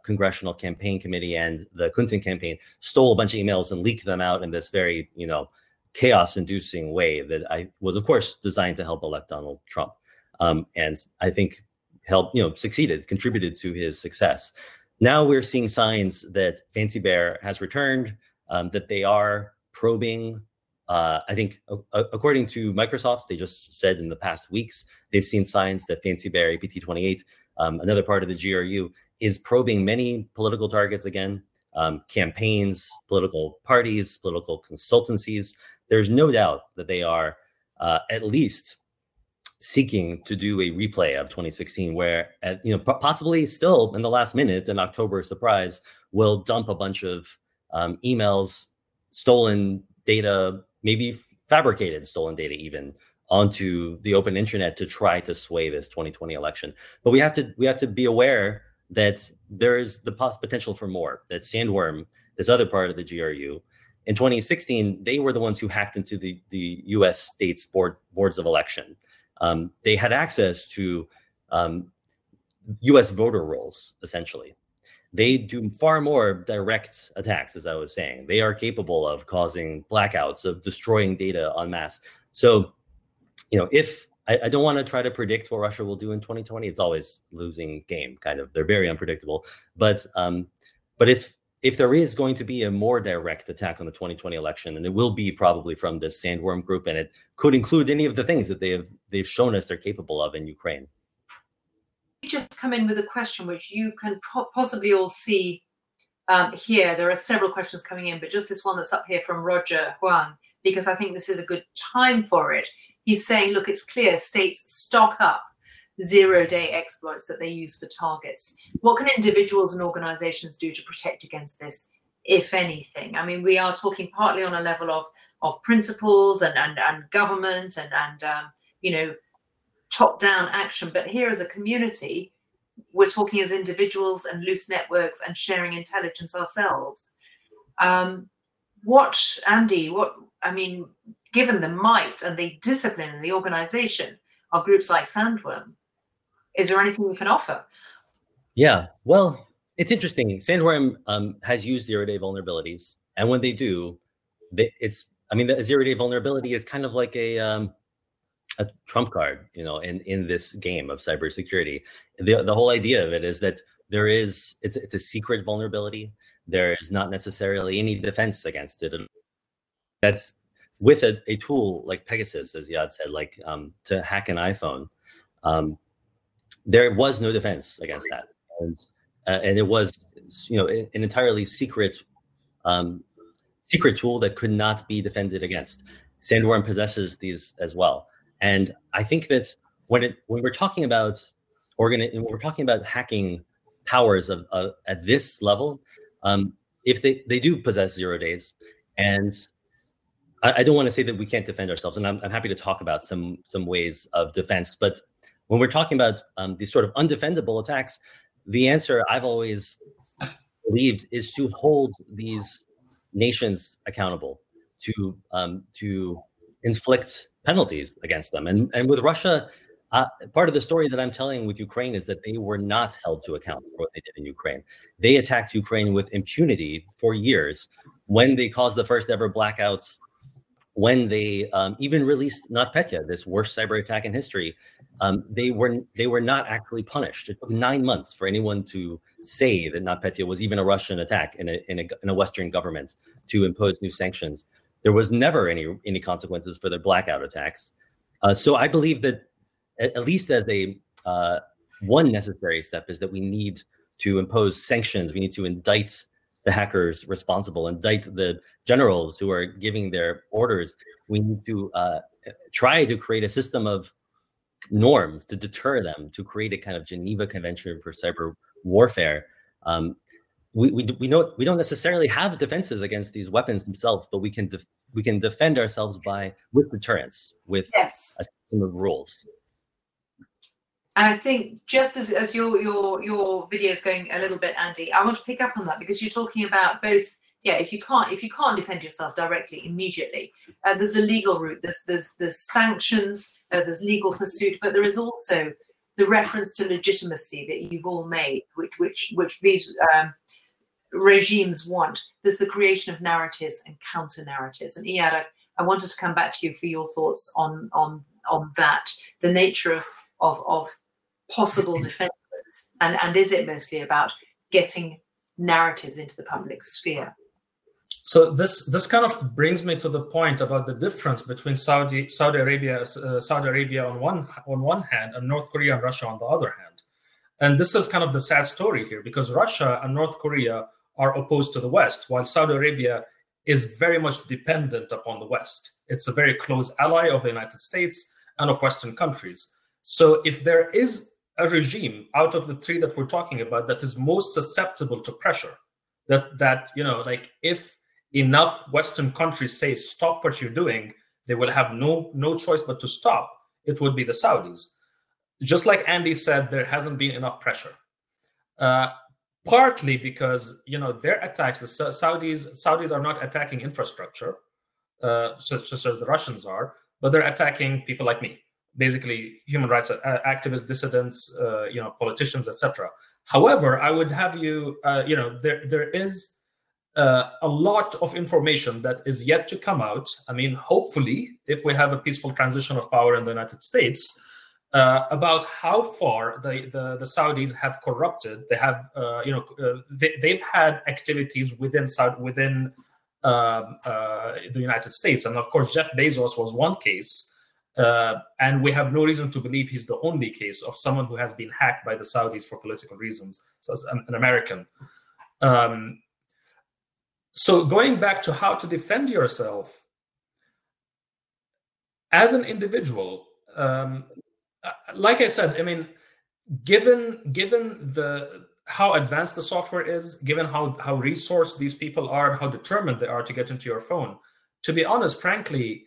Congressional Campaign Committee, and the Clinton campaign, stole a bunch of emails and leaked them out in this very, chaos-inducing way that was, of course, designed to help elect Donald Trump. And I think helped, succeeded, contributed to his success. Now we're seeing signs that Fancy Bear has returned, that they are probing. I think, according to Microsoft, they just said in the past weeks, they've seen signs that Fancy Bear, APT-28, another part of the GRU, is probing many political targets again, campaigns, political parties, political consultancies. There's no doubt that they are at least seeking to do a replay of 2016, where, possibly still in the last minute, an October surprise will dump a bunch of emails, stolen data, maybe fabricated stolen data even, onto the open internet to try to sway this 2020 election. But we have to be aware that there is the potential for more. That Sandworm, this other part of the GRU, in 2016, they were the ones who hacked into the U.S. states' boards of election. They had access to U.S. voter rolls, essentially. They do far more direct attacks, as I was saying. They are capable of causing blackouts, of destroying data en masse. So, if I don't want to try to predict what Russia will do in 2020, it's always losing game, kind of. They're very unpredictable. But if there is going to be a more direct attack on the 2020 election, and it will be probably from this Sandworm group, and it could include any of the things that they've shown us they're capable of in Ukraine. You just come in with a question, which you can possibly all see here. There are several questions coming in, but just this one that's up here from Roger Huang, because I think this is a good time for it. He's saying, look, it's clear states stock up zero-day exploits that they use for targets. What can individuals and organizations do to protect against this, if anything? I mean, we are talking partly on a level of principles and government and top-down action. But here as a community, we're talking as individuals and loose networks and sharing intelligence ourselves. Given the might and the discipline and the organization of groups like Sandworm, is there anything we can offer? Yeah, well, it's interesting. Sandworm has used zero-day vulnerabilities, and when they do, it's I mean, the zero-day vulnerability is kind of like a trump card, you know, in this game of cybersecurity. The whole idea of it is that there is, it's a secret vulnerability. There is not necessarily any defense against it. That's with a tool like Pegasus, as Iyad said, like to hack an iPhone. There was no defense against that. And it was, you know, an entirely secret secret tool that could not be defended against. Sandworm possesses these as well. And I think that when we're talking about hacking powers of at this level, if they do possess 0 days, and I don't want to say that we can't defend ourselves, and I'm happy to talk about some ways of defense, but when we're talking about these sort of undefendable attacks, the answer I've always believed is to hold these nations accountable, to inflict penalties against them. And with Russia, part of the story that I'm telling with Ukraine is that they were not held to account for what they did in Ukraine. They attacked Ukraine with impunity for years, when they caused the first ever blackouts, when they even released NotPetya, this worst cyber attack in history. They were not actually punished. It took 9 months for anyone to say that NotPetya was even a Russian attack in a Western government to impose new sanctions. There was never any consequences for the blackout attacks. So I believe that at least as a one necessary step is that we need to impose sanctions. We need to indict the hackers responsible, indict the generals who are giving their orders. We need to try to create a system of norms to deter them, to create a kind of Geneva Convention for cyber warfare. We don't necessarily have defenses against these weapons themselves, but we can defend ourselves with deterrence, with a system of rules. And I think just as your video is going a little bit, Andy, I want to pick up on that because you're talking about both. Yeah, if you can't defend yourself directly immediately, there's a legal route. There's sanctions. There's legal pursuit, but there is also the reference to legitimacy that you've all made, which these regimes want. There's the creation of narratives and counter narratives. And Iyad, I wanted to come back to you for your thoughts on that, the nature of possible defenses, and is it mostly about getting narratives into the public sphere? So this kind of brings me to the point about the difference between Saudi Arabia on one hand and North Korea and Russia on the other hand. And this is kind of the sad story here, because Russia and North Korea are opposed to the West, while Saudi Arabia is very much dependent upon the West. It's a very close ally of the United States and of Western countries. So if there is a regime out of the three that we're talking about that is most susceptible to pressure, that you know, like if enough Western countries say stop what you're doing, they will have no choice but to stop. It would be the Saudis. Just like Andy said, there hasn't been enough pressure. Partly because you know their attacks, the Saudis are not attacking infrastructure, such as the Russians are, but they're attacking people like me. Basically, human rights activists, dissidents, politicians, etc. However, I would have you, there is a lot of information that is yet to come out. I mean, hopefully, if we have a peaceful transition of power in the United States, about how far the Saudis have corrupted. They have, they've had activities within the United States, and of course, Jeff Bezos was one case. And we have no reason to believe he's the only case of someone who has been hacked by the Saudis for political reasons, so as an American. So going back to how to defend yourself, as an individual, like I said, I mean, given how advanced the software is, given how resourced these people are, and how determined they are to get into your phone, to be honest, frankly,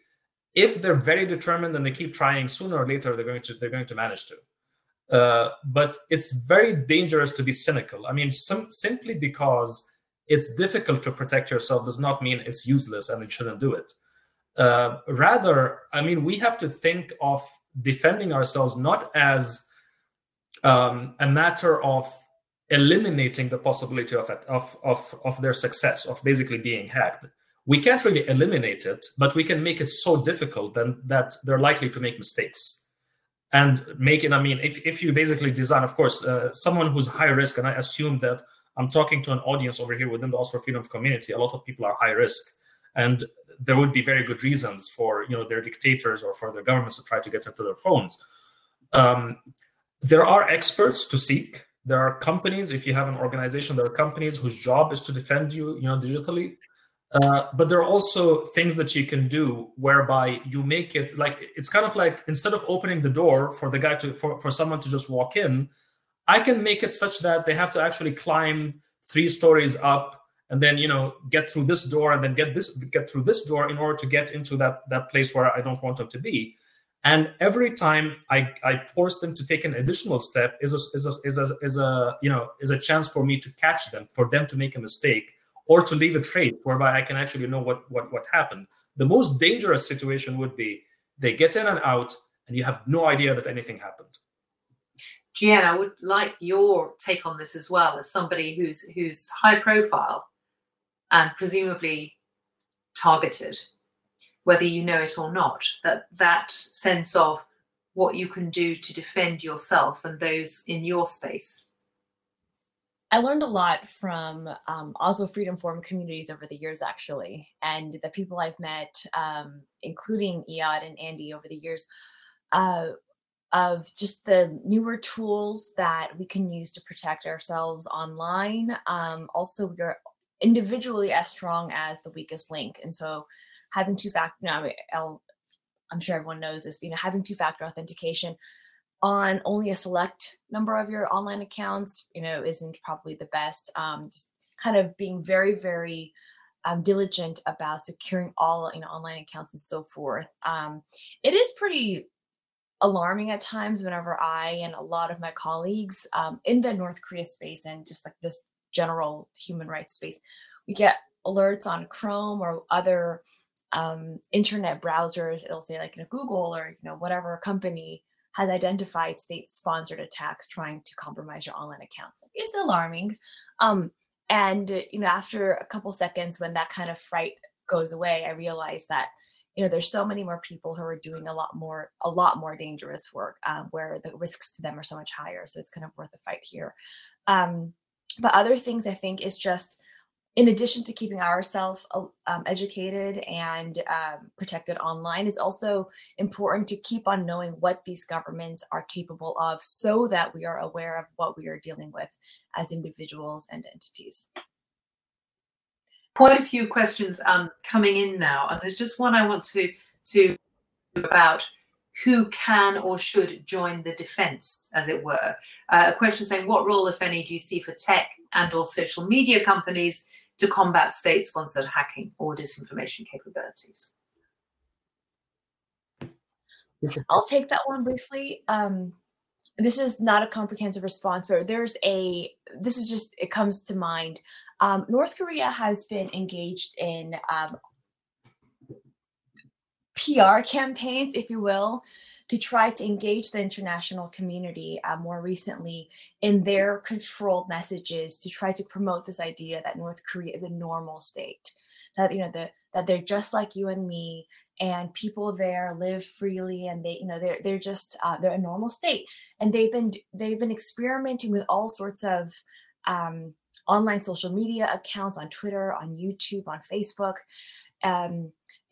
if they're very determined and they keep trying, sooner or later they're going to manage to. But it's very dangerous to be cynical. I mean, simply because it's difficult to protect yourself does not mean it's useless and you shouldn't do it. Rather, I mean, we have to think of defending ourselves not as a matter of eliminating the possibility of their success, of basically being hacked. We can't really eliminate it, but we can make it so difficult that they're likely to make mistakes. And make it, I mean, if you basically design, of course, someone who's high risk, and I assume that I'm talking to an audience over here within the Oslo Freedom community, a lot of people are high risk. And there would be very good reasons for, you know, their dictators or for their governments to try to get into their phones. There are experts to seek. There are companies, if you have an organization, there are companies whose job is to defend you, you know, digitally. But there are also things that you can do whereby you make it like, it's kind of like, instead of opening the door for the guy to, for someone to just walk in, I can make it such that they have to actually climb 3 stories up and then, you know, get through this door and then get through this door in order to get into that place where I don't want them to be. And every time I force them to take an additional step is a chance for me to catch them, for them to make a mistake or to leave a trace whereby I can actually know what happened. The most dangerous situation would be they get in and out and you have no idea that anything happened. Jeanne, I would like your take on this as well, as somebody who's high profile and presumably targeted, whether you know it or not, that sense of what you can do to defend yourself and those in your space. I learned a lot from Oslo Freedom Forum communities over the years, actually, and the people I've met, including Iyad and Andy over the years, of just the newer tools that we can use to protect ourselves online. Also, we are individually as strong as the weakest link. And so having two-factor, I'm sure everyone knows this, having two-factor authentication on only a select number of your online accounts, isn't probably the best. Just kind of being very, very diligent about securing all online accounts and so forth. It is pretty alarming at times whenever I and a lot of my colleagues in the North Korea space and just like this general human rights space, we get alerts on Chrome or other internet browsers. It'll say like Google or whatever company has identified state-sponsored attacks trying to compromise your online accounts. It's alarming. And after a couple seconds when that kind of fright goes away, I realized that there's so many more people who are doing a lot more dangerous work where the risks to them are so much higher. So it's kind of worth a fight here. But other things I think is just, in addition to keeping ourselves educated and protected online, it's also important to keep on knowing what these governments are capable of so that we are aware of what we are dealing with as individuals and entities. Quite a few questions coming in now, and there's just one I want to about who can or should join the defense, as it were. A question saying, what role, if any, do you see for tech and or social media companies to combat state-sponsored hacking or disinformation capabilities? I'll take that one briefly. This is not a comprehensive response, but it comes to mind. North Korea has been engaged in PR campaigns, if you will, to try to engage the international community more recently in their controlled messages to try to promote this idea that North Korea is a normal state, that that they're just like you and me, and people there live freely, and they they're just they're a normal state, and they've been experimenting with all sorts of online social media accounts on Twitter, on YouTube, on Facebook.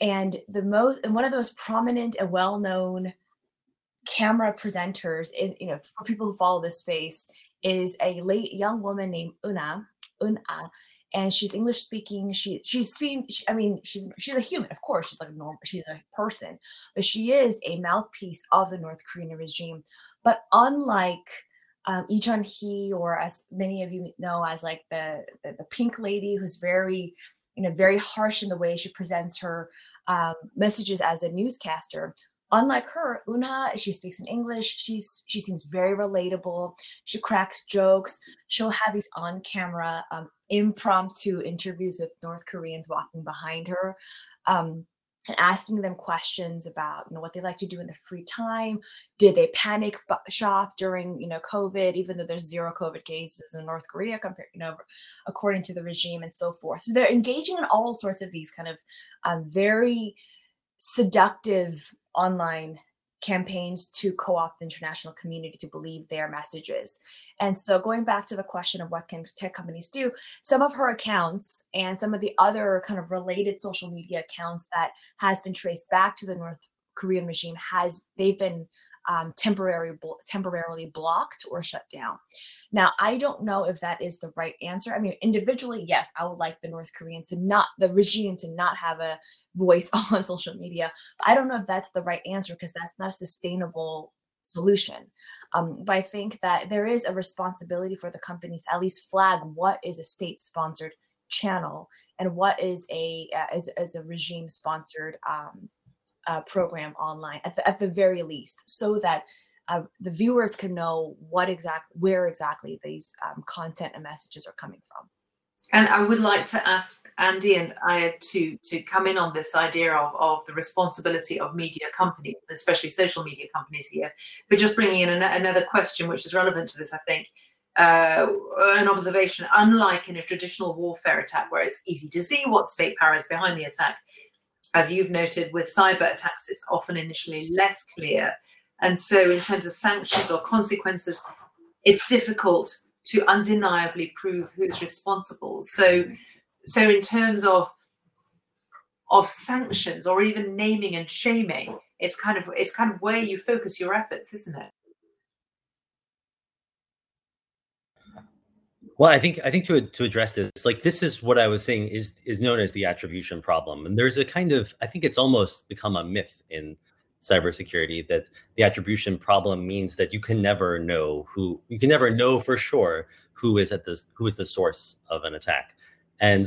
And one of those prominent and well-known camera presenters, for people who follow this space, is a young woman named Una, and she's English speaking. She's a human, of course. She's like normal. She's a person, but she is a mouthpiece of the North Korean regime. But unlike Lee Chun-hee, or as many of you know, as like the pink lady who's very very harsh in the way she presents her messages as a newscaster. Unlike her, Una, she speaks in English. She seems very relatable. She cracks jokes. She'll have these on-camera impromptu interviews with North Koreans walking behind her. and asking them questions about, you know, what they like to do in their free time. Did they panic shop during, you know, COVID, even though there's zero COVID cases in North Korea compared, you know, according to the regime and so forth. So they're engaging in all sorts of these kind of very seductive online campaigns to co-opt the international community to believe their messages. And so going back to the question of what can tech companies do, some of her accounts and some of the other kind of related social media accounts that has been traced back to the North Korean regime, they've been temporarily blocked or shut down. Now, I don't know if that is the right answer. I mean, individually, yes, I would like the North Koreans the regime to not have a voice on social media. But I don't know if that's the right answer, because that's not a sustainable solution. But I think that there is a responsibility for the companies to at least flag what is a state-sponsored channel and what is a regime-sponsored program online at the very least, so that the viewers can know where exactly these content and messages are coming from. And I would like to ask Andy and Iyad to come in on this idea of the responsibility of media companies, especially social media companies here. But just bringing in another question, which is relevant to this, I think, an observation. Unlike in a traditional warfare attack, where it's easy to see what state power is behind the attack, as you've noted, with cyber attacks, it's often initially less clear. And so in terms of sanctions or consequences, it's difficult to undeniably prove who's responsible. So in terms of sanctions or even naming and shaming, it's kind of where you focus your efforts, isn't it? Well, I think to address this, like, this is what I was saying is known as the attribution problem. And there's a kind of, I think it's almost become a myth in cybersecurity that the attribution problem means that you can never know for sure who is the source of an attack. And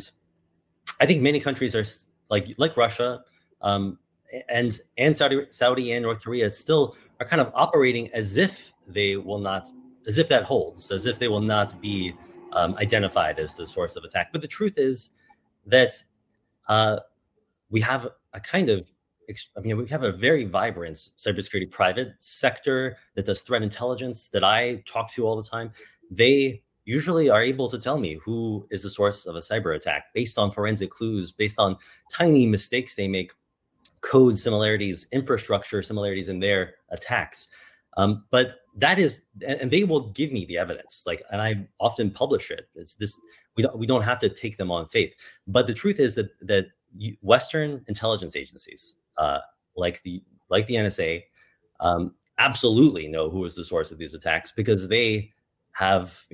I think many countries are like Russia and Saudi and North Korea still are kind of operating as if that holds, as if they will not be identified as the source of attack. But the truth is that we have a very vibrant cybersecurity private sector that does threat intelligence that I talk to all the time. They usually are able to tell me who is the source of a cyber attack based on forensic clues, based on tiny mistakes they make, code similarities, infrastructure similarities in their attacks. But that is, and they will give me the evidence, and I often publish it. It's this, we don't have to take them on faith. But the truth is that Western intelligence agencies, like the NSA, absolutely know who is the source of these attacks, because they have,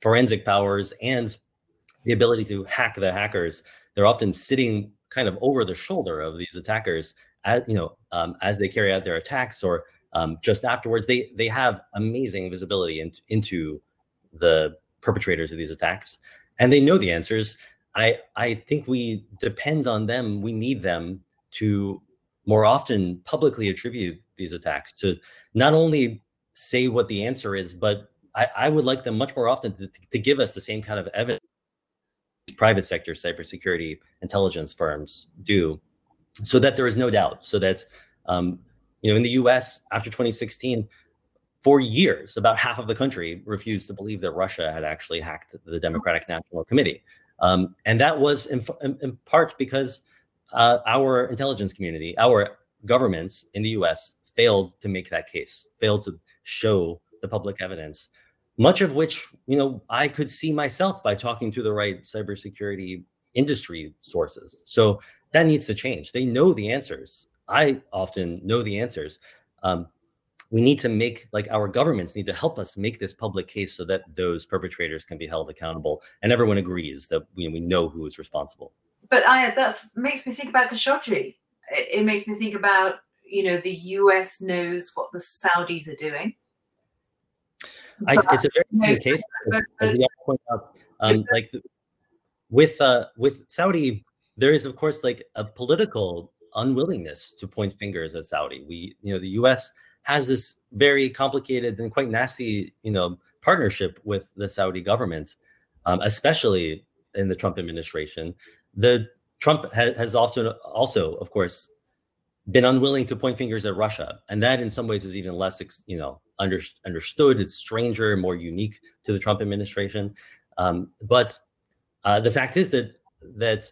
forensic powers and the ability to hack the hackers. They're often sitting kind of over the shoulder of these attackers as they carry out their attacks, or just afterwards. They have amazing visibility into the perpetrators of these attacks, and they know the answers. I think we depend on them. We need them to more often publicly attribute these attacks, to not only say what the answer is, but I would like them much more often to give us the same kind of evidence private sector cybersecurity intelligence firms do, so that there is no doubt, so that in the US after 2016, for years, about half of the country refused to believe that Russia had actually hacked the Democratic National Committee. And that was in part because our intelligence community, our governments in the US failed to make that case, failed to show the public evidence, much of which, I could see myself by talking to the right cybersecurity industry sources. So that needs to change. They know the answers. I often know the answers. We need to make, our governments need to help us make this public case so that those perpetrators can be held accountable, and everyone agrees that we know who is responsible. But that makes me think about Khashoggi. It makes me think about, the US knows what the Saudis are doing. It's a very good case. But, as we all point out, with Saudi, there is, of course, a political unwillingness to point fingers at Saudi. The US has this very complicated and quite nasty, partnership with the Saudi government, especially in the Trump administration. The Trump has often also, of course, been unwilling to point fingers at Russia. And that in some ways is even less, understood. It's stranger, more unique to the Trump administration. But the fact is that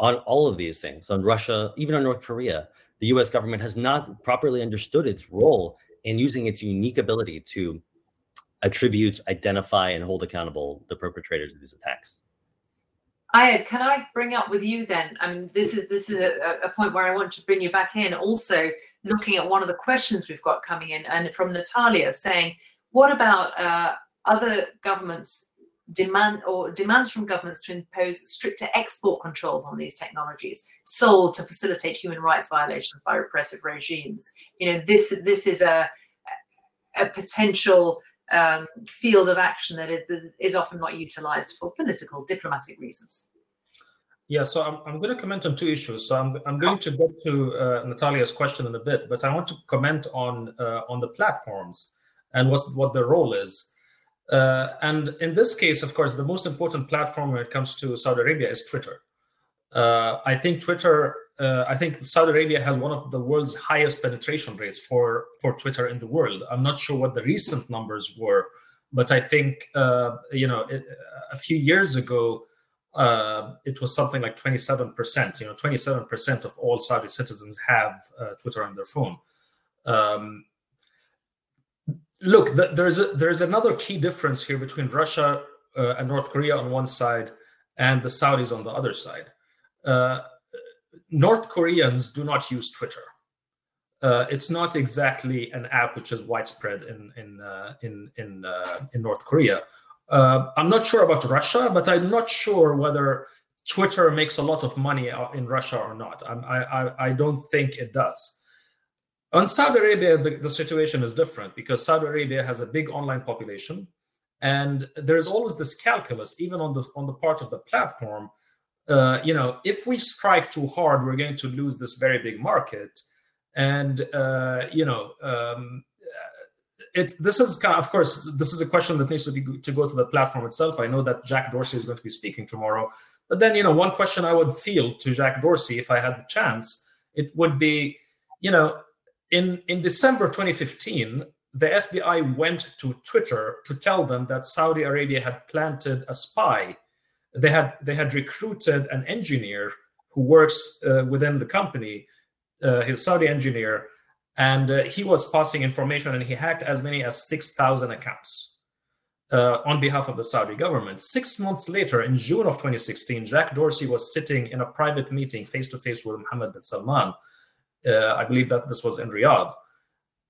on all of these things, on Russia, even on North Korea, the US government has not properly understood its role in using its unique ability to attribute, identify, and hold accountable the perpetrators of these attacks. Iyad, can I bring up with you then? I mean, this is a point where I want to bring you back in. Also, looking at one of the questions we've got coming in, and from Natalia saying, what about other governments' demands from governments to impose stricter export controls on these technologies sold to facilitate human rights violations by repressive regimes? You know, this is a potential field of action that is often not utilized for political, diplomatic reasons. Yeah, so I'm going to comment on two issues. So I'm going to get to Natalia's question in a bit, but I want to comment on the platforms and what their role is. And in this case, of course, the most important platform when it comes to Saudi Arabia is Twitter. I think Saudi Arabia has one of the world's highest penetration rates for Twitter in the world. I'm not sure what the recent numbers were, but I think, a few years ago, it was something like 27%, 27% of all Saudi citizens have Twitter on their phone. Look, there's another key difference here between Russia and North Korea on one side and the Saudis on the other side. North Koreans do not use Twitter. It's not exactly an app which is widespread in North Korea. I'm not sure about Russia, but I'm not sure whether Twitter makes a lot of money in Russia or not. I don't think it does. On Saudi Arabia, the situation is different because Saudi Arabia has a big online population, and there is always this calculus, even on the part of the platform. If we strike too hard, we're going to lose this very big market. And, this is a question that needs to go to the platform itself. I know that Jack Dorsey is going to be speaking tomorrow. But then, one question I would field to Jack Dorsey, if I had the chance, it would be, in December 2015, the FBI went to Twitter to tell them that Saudi Arabia had planted a spy. They had recruited an engineer who works within the company, his Saudi engineer, and he was passing information, and he hacked as many as 6,000 accounts on behalf of the Saudi government. 6 months later, in June of 2016, Jack Dorsey was sitting in a private meeting face-to-face with Mohammed bin Salman. I believe that this was in Riyadh.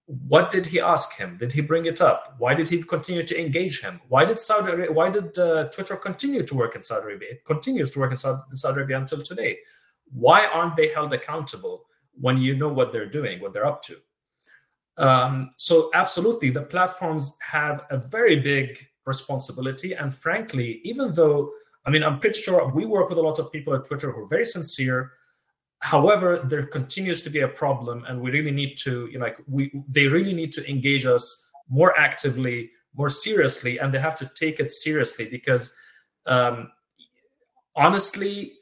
What did he ask him? Did he bring it up? Why did he continue to engage him? Why did Twitter continue to work in Saudi Arabia? It continues to work in Saudi Arabia until today. Why aren't they held accountable when you know what they're doing, what they're up to? So absolutely, the platforms have a very big responsibility. And frankly, even though, I'm pretty sure we work with a lot of people at Twitter who are very sincere. However, there continues to be a problem, and we really need to, they really need to engage us more actively, more seriously, and they have to take it seriously because, honestly,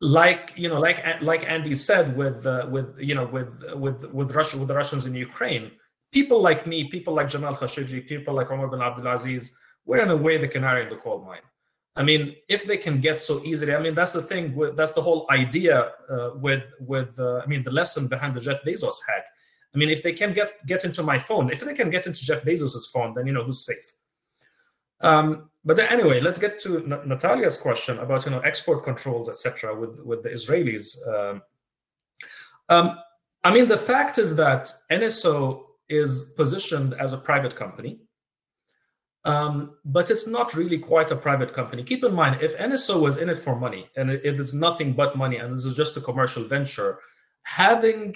like Andy said, with Russia, with the Russians in Ukraine, people like me, people like Jamal Khashoggi, people like Omar bin Abdulaziz, we're in a way the canary in the coal mine. If they can get so easily, that's the thing. That's the whole idea the lesson behind the Jeff Bezos hack. If they can get into my phone, if they can get into Jeff Bezos's phone, then who's safe. But then, anyway, let's get to Natalia's question about export controls, etc. with the Israelis. The fact is that NSO is positioned as a private company. But it's not really quite a private company. Keep in mind, if NSO was in it for money, and it is nothing but money, and this is just a commercial venture, having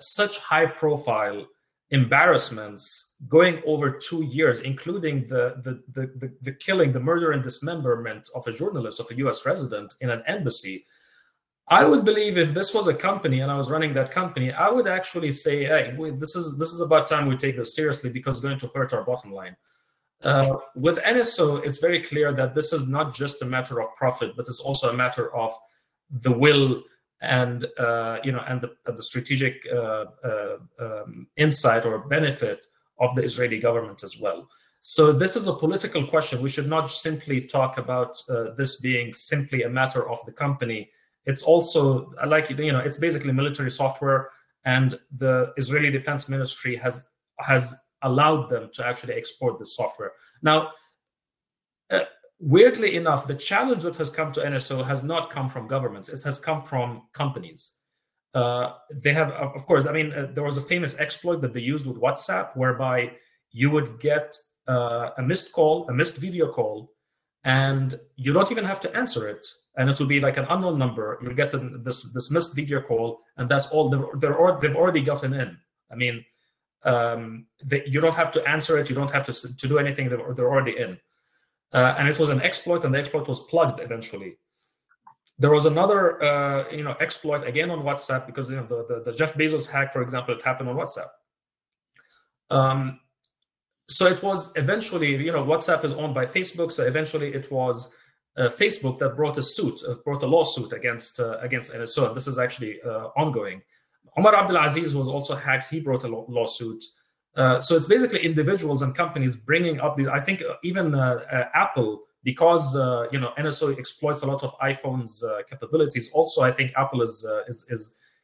such high-profile embarrassments going over 2 years, including the killing, the murder and dismemberment of a journalist, of a U.S. resident in an embassy, I would believe if this was a company and I was running that company, I would actually say, hey, this is about time we take this seriously because it's going to hurt our bottom line. With NSO, it's very clear that this is not just a matter of profit, but it's also a matter of the will and the strategic insight or benefit of the Israeli government as well. So this is a political question. We should not simply talk about this being simply a matter of the company. It's also, it's basically military software, and the Israeli Defense Ministry has allowed them to actually export this software. Now, weirdly enough, the challenge that has come to NSO has not come from governments. It has come from companies. They have, of course, there was a famous exploit that they used with WhatsApp, whereby you would get a missed call, a missed video call, and you don't even have to answer it. And it will be like an unknown number. You'll get this missed video call, and that's all. They've already gotten in. You don't have to answer it. You don't have to do anything. They're already in. And it was an exploit, and the exploit was plugged eventually. There was another, exploit again on WhatsApp, because the Jeff Bezos hack, for example, it happened on WhatsApp. So it was eventually, WhatsApp is owned by Facebook. So eventually, it was Facebook that brought a lawsuit against NSO. And this is actually ongoing. Omar Abdulaziz was also hacked. He brought a lawsuit. So it's basically individuals and companies bringing up these. I think even Apple, because NSO exploits a lot of iPhone's capabilities. Also, I think Apple is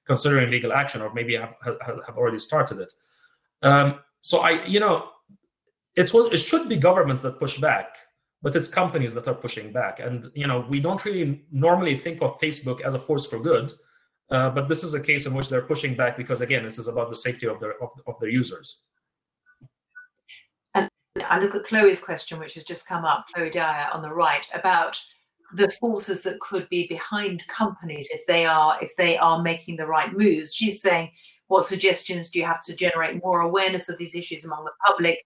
considering legal action, or maybe have already started it. It should be governments that push back, but it's companies that are pushing back. And we don't really normally think of Facebook as a force for good, but this is a case in which they're pushing back because, again, this is about the safety of their users. I look at Chloe's question, which has just come up, Chloe Dyer on the right, about the forces that could be behind companies if they are making the right moves. She's saying, what suggestions do you have to generate more awareness of these issues among the public,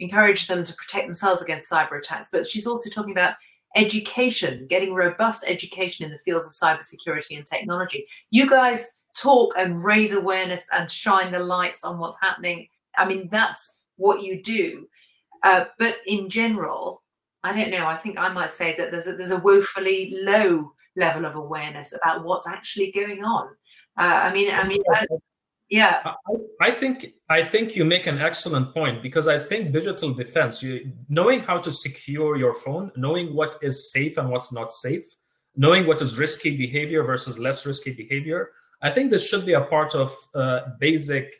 encourage them to protect themselves against cyber attacks? But she's also talking about education, getting robust education in the fields of cybersecurity and technology. You guys talk and raise awareness and shine the lights on what's happening. That's what you do. But in general, I don't know, I think I might say that there's a woefully low level of awareness about what's actually going on. I think you make an excellent point, because I think digital defense, knowing how to secure your phone, knowing what is safe and what's not safe, knowing what is risky behavior versus less risky behavior, I think this should be a part of basic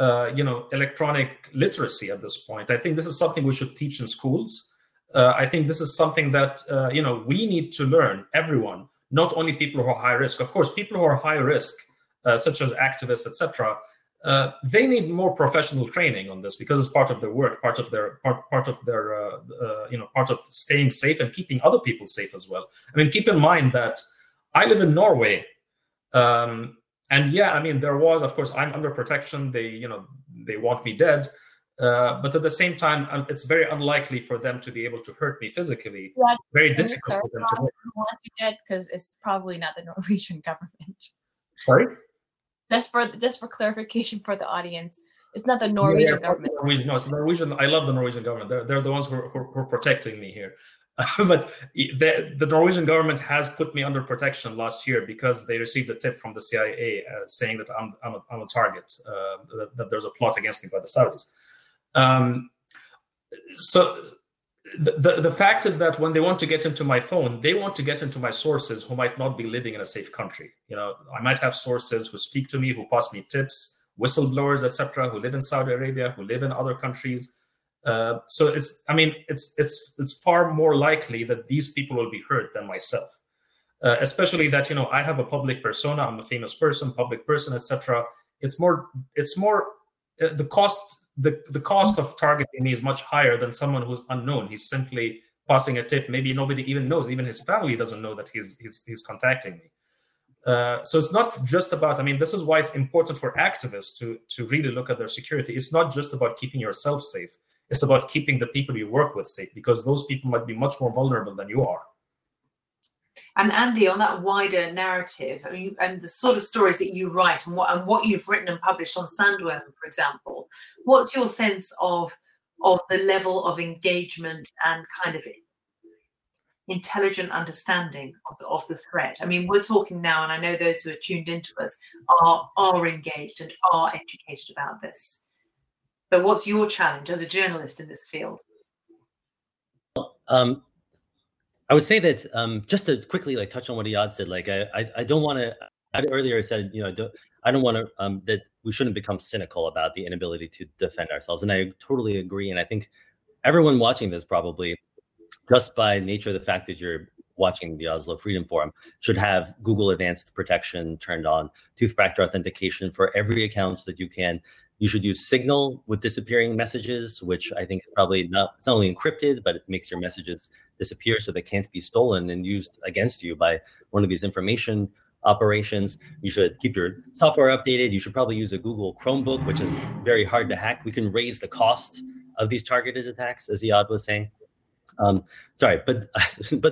electronic literacy at this point. I think this is something we should teach in schools. I think this is something that, we need to learn, everyone, not only people who are high risk. Of course, people who are high risk, such as activists, etc., they need more professional training on this, because it's part of their work, part of staying safe and keeping other people safe as well. Keep in mind that I live in Norway. There was, of course, I'm under protection. They want me dead. But at the same time, it's very unlikely for them to be able to hurt me physically. Yeah, very difficult for them to hurt me. Because it's probably not the Norwegian government. Sorry? Just for clarification for the audience, it's not the Norwegian government. I love the Norwegian government. They're the ones who are protecting me here. But the Norwegian government has put me under protection last year because they received a tip from the CIA saying that I'm a target, that there's a plot against me by the Saudis. So the fact is that when they want to get into my phone, they want to get into my sources who might not be living in a safe country. I might have sources who speak to me, who pass me tips, whistleblowers, etc., who live in Saudi Arabia, who live in other countries. So it's far more likely that these people will be hurt than myself, especially that, I have a public persona. I'm a famous person, public person, etc. The cost of targeting me is much higher than someone who's unknown. He's simply passing a tip. Maybe nobody even knows, even his family doesn't know that he's contacting me. So it's not just about, this is why it's important for activists to really look at their security. It's not just about keeping yourself safe. It's about keeping the people you work with safe, because those people might be much more vulnerable than you are. And Andy, on that wider narrative, and the sort of stories that you write and what you've written and published on Sandworm, for example, what's your sense of the level of engagement and kind of intelligent understanding of the threat. I mean, we're talking now, and I know those who are tuned into us are engaged and are educated about this. But what's your challenge as a journalist in this field? I would say that just to quickly like touch on what Iyad said, like I don't want to. Earlier I said, you know, I don't want to that we shouldn't become cynical about the inability to defend ourselves, and I totally agree. And I think everyone watching this probably, just by nature of the fact that you're watching the Oslo Freedom Forum, should have Google Advanced Protection turned on, two-factor authentication for every account that you can. You should use Signal with disappearing messages, which I think is probably it's not only encrypted, but it makes your messages disappear so they can't be stolen and used against you by one of these information operations. You should keep your software updated. You should probably use a Google Chromebook, which is very hard to hack. We can raise the cost of these targeted attacks, as Iyad was saying. But when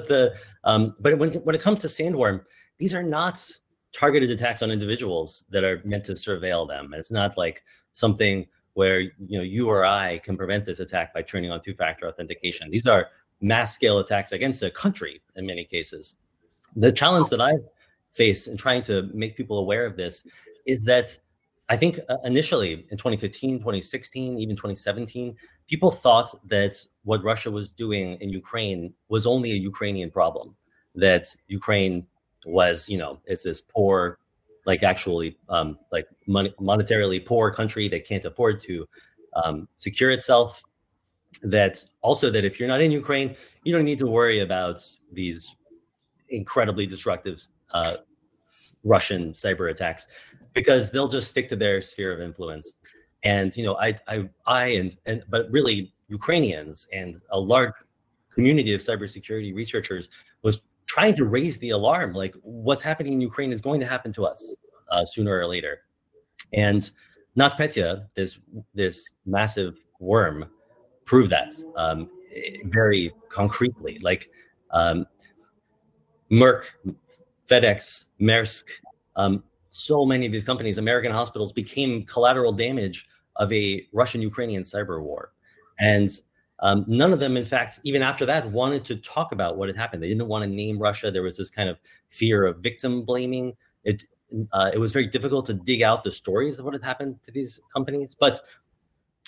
it comes to Sandworm, these are not targeted attacks on individuals that are meant to surveil them. And it's not like something where, you know, you or I can prevent this attack by turning on two-factor authentication. These are mass-scale attacks against a country in many cases. The challenge that I've faced in trying to make people aware of this is that I think initially in 2015, 2016, even 2017, people thought that what Russia was doing in Ukraine was only a Ukrainian problem, that Ukraine was, you know, it's this poor, like actually like monetarily poor country that can't afford to secure itself. That also that if you're not in Ukraine, you don't need to worry about these incredibly destructive Russian cyber attacks, because they'll just stick to their sphere of influence. And, you know, but really Ukrainians and a large community of cybersecurity researchers was trying to raise the alarm, like what's happening in Ukraine is going to happen to us sooner or later. And NotPetya, this massive worm, proved that very concretely. Like Merck, FedEx, Maersk, so many of these companies, American hospitals, became collateral damage of a Russian-Ukrainian cyber war. And none of them, in fact, even after that, wanted to talk about what had happened. They didn't want to name Russia. There was this kind of fear of victim blaming. It was very difficult to dig out the stories of what had happened to these companies. But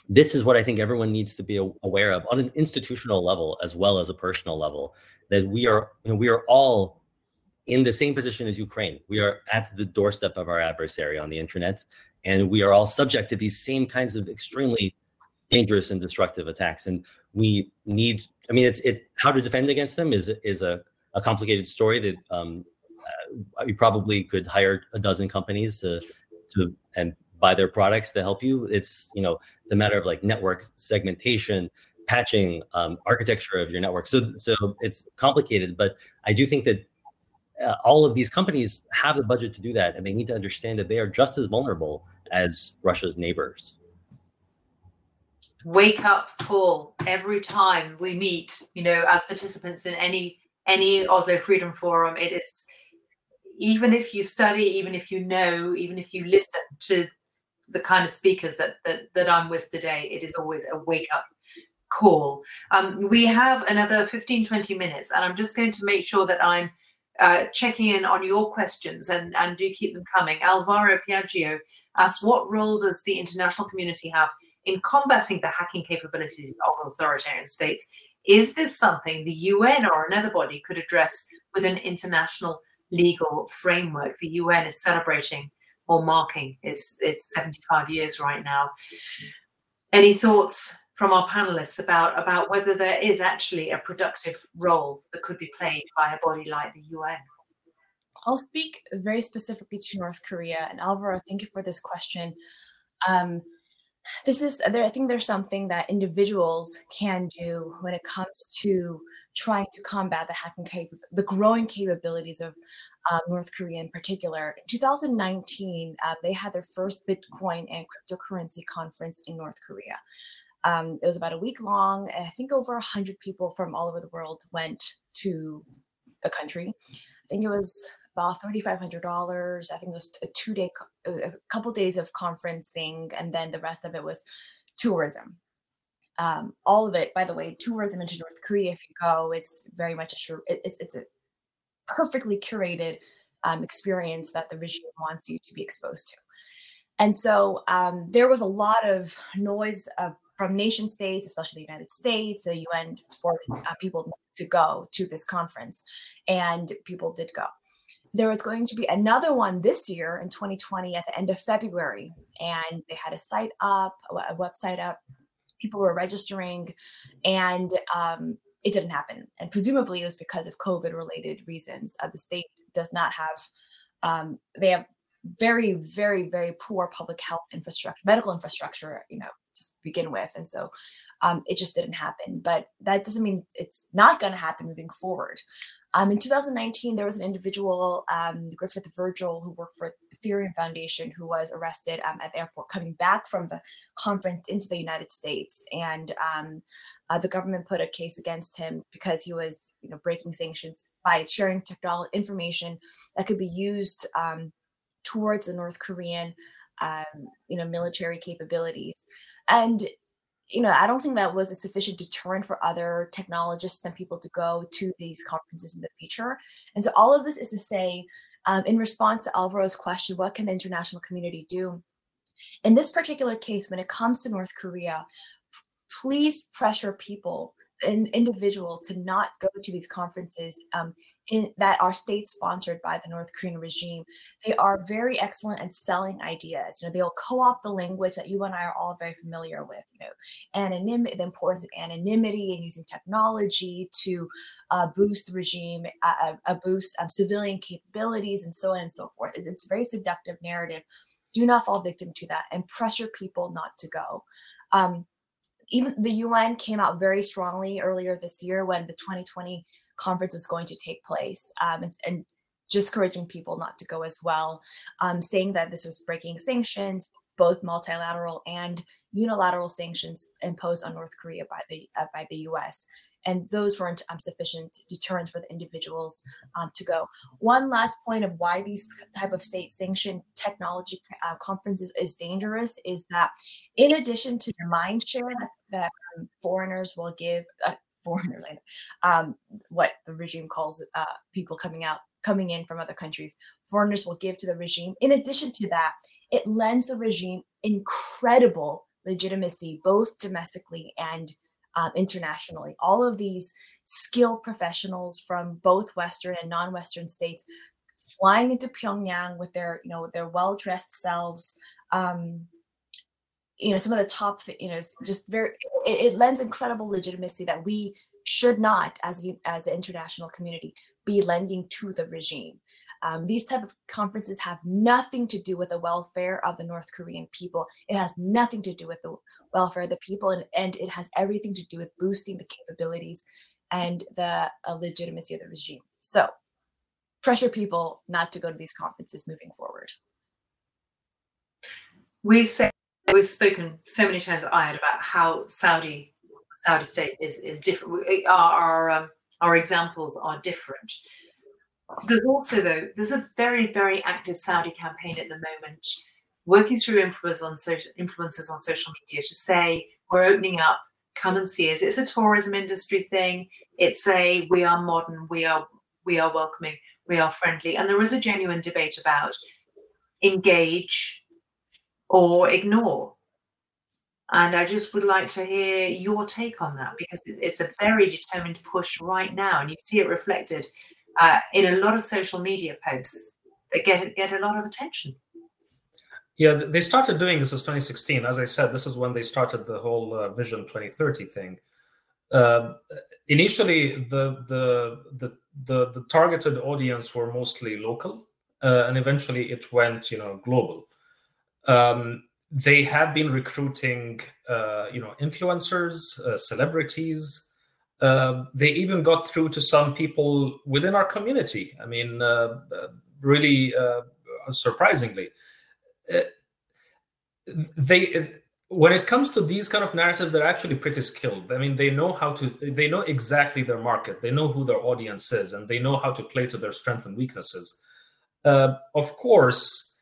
this is what I think everyone needs to be aware of on an institutional level as well as a personal level, that we are all in the same position as Ukraine. We are at the doorstep of our adversary on the internet, and we are all subject to these same kinds of extremely dangerous and destructive attacks. And we need, I mean, it's how to defend against them is a complicated story that you probably could hire a dozen companies to and buy their products to help you. It's, you know, it's a matter of like network segmentation, patching, architecture of your network. So it's complicated, but I do think that all of these companies have the budget to do that, and they need to understand that they are just as vulnerable as Russia's neighbors. Wake up call every time we meet, you know, as participants in any Oslo Freedom Forum. It is, even if you study, even if you know, even if you listen to the kind of speakers that I'm with today, it is always a wake up call. We have another 15, 20 minutes, and I'm just going to make sure that I'm checking in on your questions, and do keep them coming. Alvaro Piaggio asks, what role does the international community have in combating the hacking capabilities of authoritarian states? Is this something the UN or another body could address with an international legal framework? The UN is celebrating or marking its 75 years right now. Any thoughts from our panelists about whether there is actually a productive role that could be played by a body like the UN? I'll speak very specifically to North Korea. And Alvaro, thank you for this question. I think there's something that individuals can do when it comes to trying to combat the hacking, the growing capabilities of North Korea in particular. In 2019, they had their first Bitcoin and cryptocurrency conference in North Korea. It was about a week long, and I think over 100 people from all over the world went to the country. I think it was about $3,500. I think it was a couple days of conferencing, and then the rest of it was tourism. All of it, by the way, tourism into North Korea, if you go, it's very much it's a perfectly curated experience that the regime wants you to be exposed to. And so there was a lot of noise from nation states, especially the United States, the UN, for people to go to this conference, and people did go. There was going to be another one this year in 2020 at the end of February, and they had a site up, a website up. People were registering, and it didn't happen. And presumably it was because of COVID-related reasons. The state does not have, they have very, very, very poor public health infrastructure, medical infrastructure, you know, to begin with. And so it just didn't happen. But that doesn't mean it's not going to happen moving forward. In 2019, there was an individual, Griffith Virgil, who worked for Ethereum Foundation, who was arrested at the airport coming back from the conference into the United States. And the government put a case against him because he was, you know, breaking sanctions by sharing technology information that could be used towards the North Korean, you know, military capabilities. And, you know, I don't think that was a sufficient deterrent for other technologists and people to go to these conferences in the future. And so all of this is to say, in response to Alvaro's question, what can the international community do? In this particular case, when it comes to North Korea, please pressure people and individuals to not go to these conferences that are state-sponsored by the North Korean regime. They are very excellent at selling ideas. You know, they'll co-opt the language that you and I are all very familiar with. You know, anonymity, the importance of anonymity, and using technology to boost the regime, boost civilian capabilities, and so on and so forth. It's a very seductive narrative. Do not fall victim to that, and pressure people not to go. Even the UN came out very strongly earlier this year when the 2020 conference was going to take place, and just encouraging people not to go as well, saying that this was breaking sanctions, both multilateral and unilateral sanctions imposed on North Korea by the US. And those weren't sufficient deterrents for the individuals to go. One last point of why these type of state-sanctioned technology conferences is dangerous is that, in addition to the mind share that foreigners will give, what the regime calls people coming in from other countries, foreigners will give to the regime. In addition to that, it lends the regime incredible legitimacy, both domestically and internationally. All of these skilled professionals from both Western and non-Western states flying into Pyongyang with their, you know, their well-dressed selves. You know, some of the top, you know, just very. It lends incredible legitimacy that we should not, as an international community, be lending to the regime. These type of conferences have nothing to do with the welfare of the North Korean people. It has nothing to do with the welfare of the people, and it has everything to do with boosting the capabilities and the legitimacy of the regime. So pressure people not to go to these conferences moving forward. We've spoken so many times, Iyad, about how Saudi state is different. Our examples are different. There's also, though, there's a very, very active Saudi campaign at the moment, working through influencers on social media to say, we're opening up, come and see us. It's a tourism industry thing. It's a, we are modern, we are welcoming, we are friendly. And there is a genuine debate about engage or ignore. And I just would like to hear your take on that, because it's a very determined push right now. And you see it reflected in a lot of social media posts that get a lot of attention. Yeah, they started doing this in 2016. As I said, this is when they started the whole Vision 2030 thing. Initially, the targeted audience were mostly local, and eventually it went, you know, global. They have been recruiting, you know, influencers, celebrities. They even got through to some people within our community. I mean, really surprisingly, when it comes to these kind of narratives, they're actually pretty skilled. I mean, they know exactly their market. They know who their audience is, and they know how to play to their strengths and weaknesses. Of course,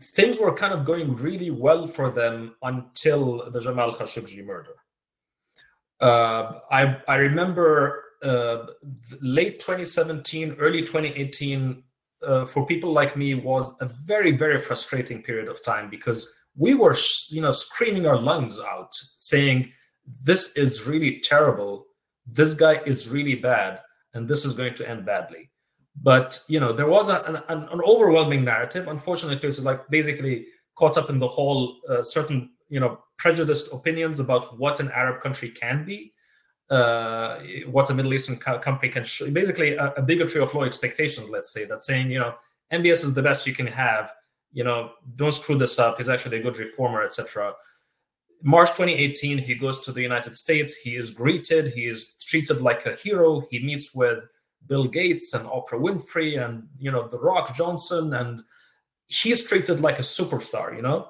things were kind of going really well for them until the Jamal Khashoggi murder. I remember late 2017, early 2018, for people like me, was a very, very frustrating period of time, because we were screaming our lungs out, saying, this is really terrible, this guy is really bad, and this is going to end badly. But, there was an overwhelming narrative. Unfortunately, it's basically caught up in the whole certain, prejudiced opinions about what an Arab country can be, what a Middle Eastern company can show. Basically, a bigotry of low expectations, let's say, that's saying, MBS is the best you can have, don't screw this up, he's actually a good reformer, etc. March 2018, he goes to the United States. He is greeted. He is treated like a hero. He meets with Bill Gates and Oprah Winfrey and, The Rock Johnson, and he's treated like a superstar,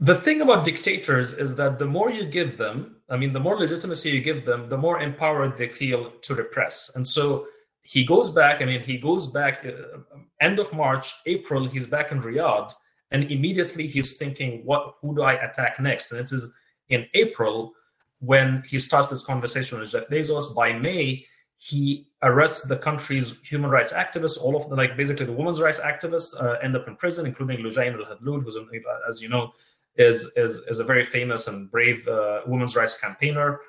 The thing about dictators is that the more you give them, the more legitimacy you give them, the more empowered they feel to repress. And so he goes back, end of March, April, he's back in Riyadh, and immediately he's thinking, who do I attack next? And it is in April when he starts this conversation with Jeff Bezos. By May, he arrests the country's human rights activists, all of them, basically the women's rights activists end up in prison, including Loujain al-Hathloul, who's, as you know, is a very famous and brave women's rights campaigner.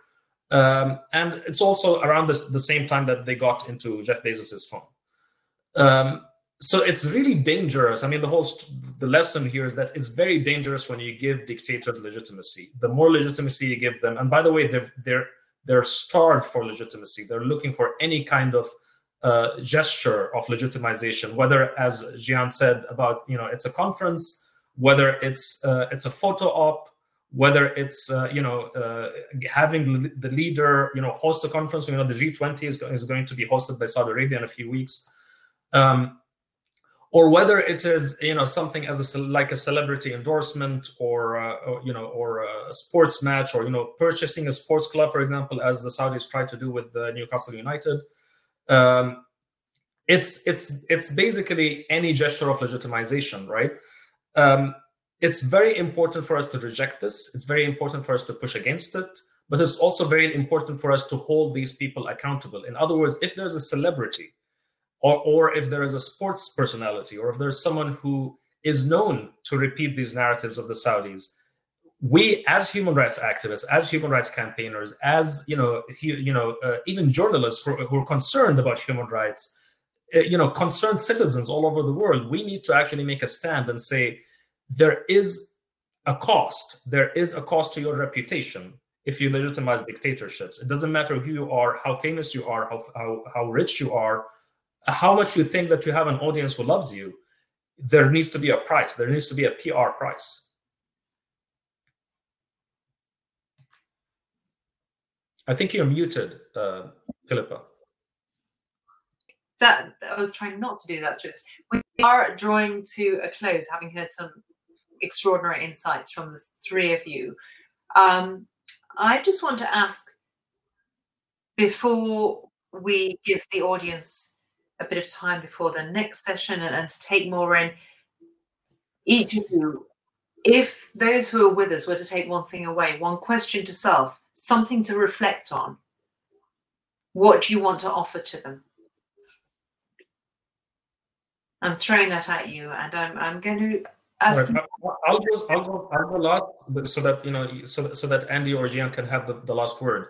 And it's also around the same time that they got into Jeff Bezos's phone. So it's really dangerous. The lesson here is that it's very dangerous when you give dictators legitimacy. The more legitimacy you give them, and by the way, they're starved for legitimacy. They're looking for any kind of gesture of legitimization, whether, as Jeanne said, about it's a conference, whether it's a photo op, whether it's having the leader host a conference. The G20 is going to be hosted by Saudi Arabia in a few weeks. Or whether it is, something as a celebrity endorsement, or a sports match, or purchasing a sports club, for example, as the Saudis try to do with the Newcastle United. It's basically any gesture of legitimization, right? It's very important for us to reject this. It's very important for us to push against it. But it's also very important for us to hold these people accountable. In other words, if there's a celebrity, or if there is a sports personality, or if there's someone who is known to repeat these narratives of the Saudis, we, as human rights activists, as human rights campaigners, as even journalists who are concerned about human rights, concerned citizens all over the world, we need to actually make a stand and say there is a cost. There is a cost to your reputation if you legitimize dictatorships. It doesn't matter who you are, how famous you are, how rich you are, how much you think that you have an audience who loves you. There needs to be a price. There needs to be a PR price. I think you're muted, Philippa. That I was trying not to do that. We are drawing to a close, having heard some extraordinary insights from the three of you. I just want to ask, before we give the audience a bit of time before the next session and to take more in, each of you, if those who are with us were to take one thing away, one question to self, something to reflect on, what do you want to offer to them? I'm throwing that at you, and I'm going to ask. Right. I'll go last, so that Andy or Jeanne can have the last word.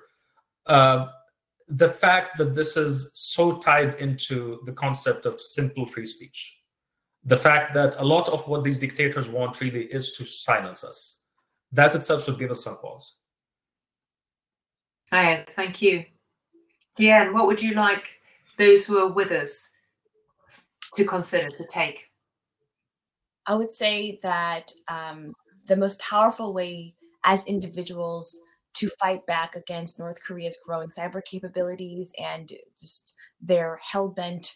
The fact that this is so tied into the concept of simple free speech, the fact that a lot of what these dictators want really is to silence us, that itself should give us some pause. Hi, thank you. Jeanne, what would you like those who are with us to consider, to take? I would say that the most powerful way as individuals to fight back against North Korea's growing cyber capabilities and just their hell-bent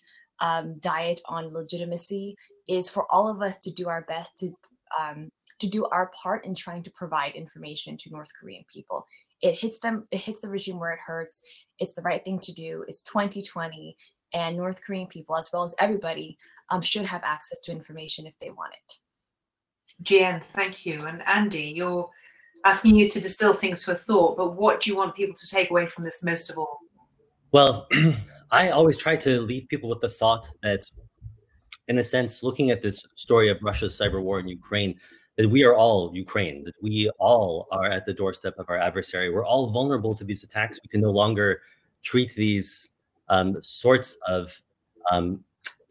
diet on legitimacy is for all of us to do our best to do our part in trying to provide information to North Korean people. It hits them. It hits the regime where it hurts. It's the right thing to do. It's 2020. and North Korean people, as well as everybody, should have access to information if they want it. Jeanne, thank you. And Andy, you're asking you to distill things to a thought, but what do you want people to take away from this most of all? Well, I always try to leave people with the thought that, in a sense, looking at this story of Russia's cyber war in Ukraine, that we are all Ukraine, that we all are at the doorstep of our adversary. We're all vulnerable to these attacks. We can no longer treat these sorts of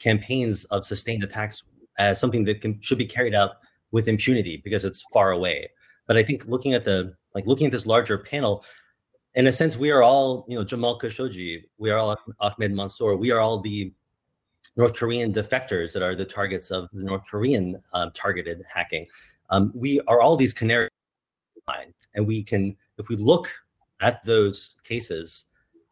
campaigns of sustained attacks as something that should be carried out with impunity because it's far away. But I think looking at this larger panel, in a sense, we are all, Jamal Khashoggi, we are all Ahmed Mansoor, we are all the North Korean defectors that are the targets of the North Korean targeted hacking. We are all these canaries, and we can, if we look at those cases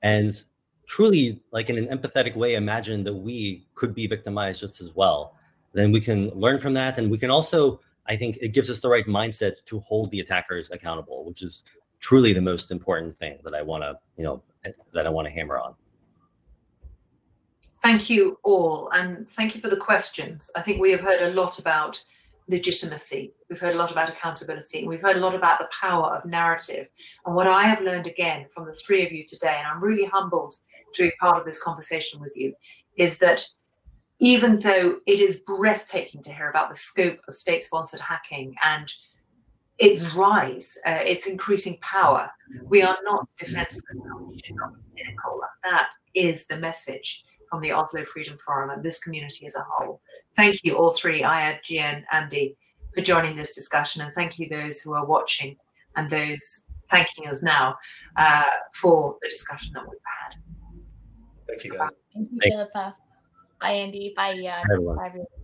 and truly, in an empathetic way, imagine that we could be victimized just as well, then we can learn from that. And we can also, I think it gives us the right mindset to hold the attackers accountable, which is truly the most important thing that I want to, hammer on. Thank you all, and thank you for the questions. I think we have heard a lot about legitimacy. We've heard a lot about accountability, and we've heard a lot about the power of narrative. And what I have learned again from the three of you today, and I'm really humbled to be part of this conversation with you, is that even though it is breathtaking to hear about the scope of state-sponsored hacking and its rise, its increasing power, we are not defenseless. We should not be cynical. That is the message from the Oslo Freedom Forum and this community as a whole. Thank you all three, Iyad, Jeanne, Andy, for joining this discussion, and thank you those who are watching and those thanking us now for the discussion that we've had. Thank you guys. Thank you, Philippa. Bye, Andy. Bye, Iyad. Bye, everyone.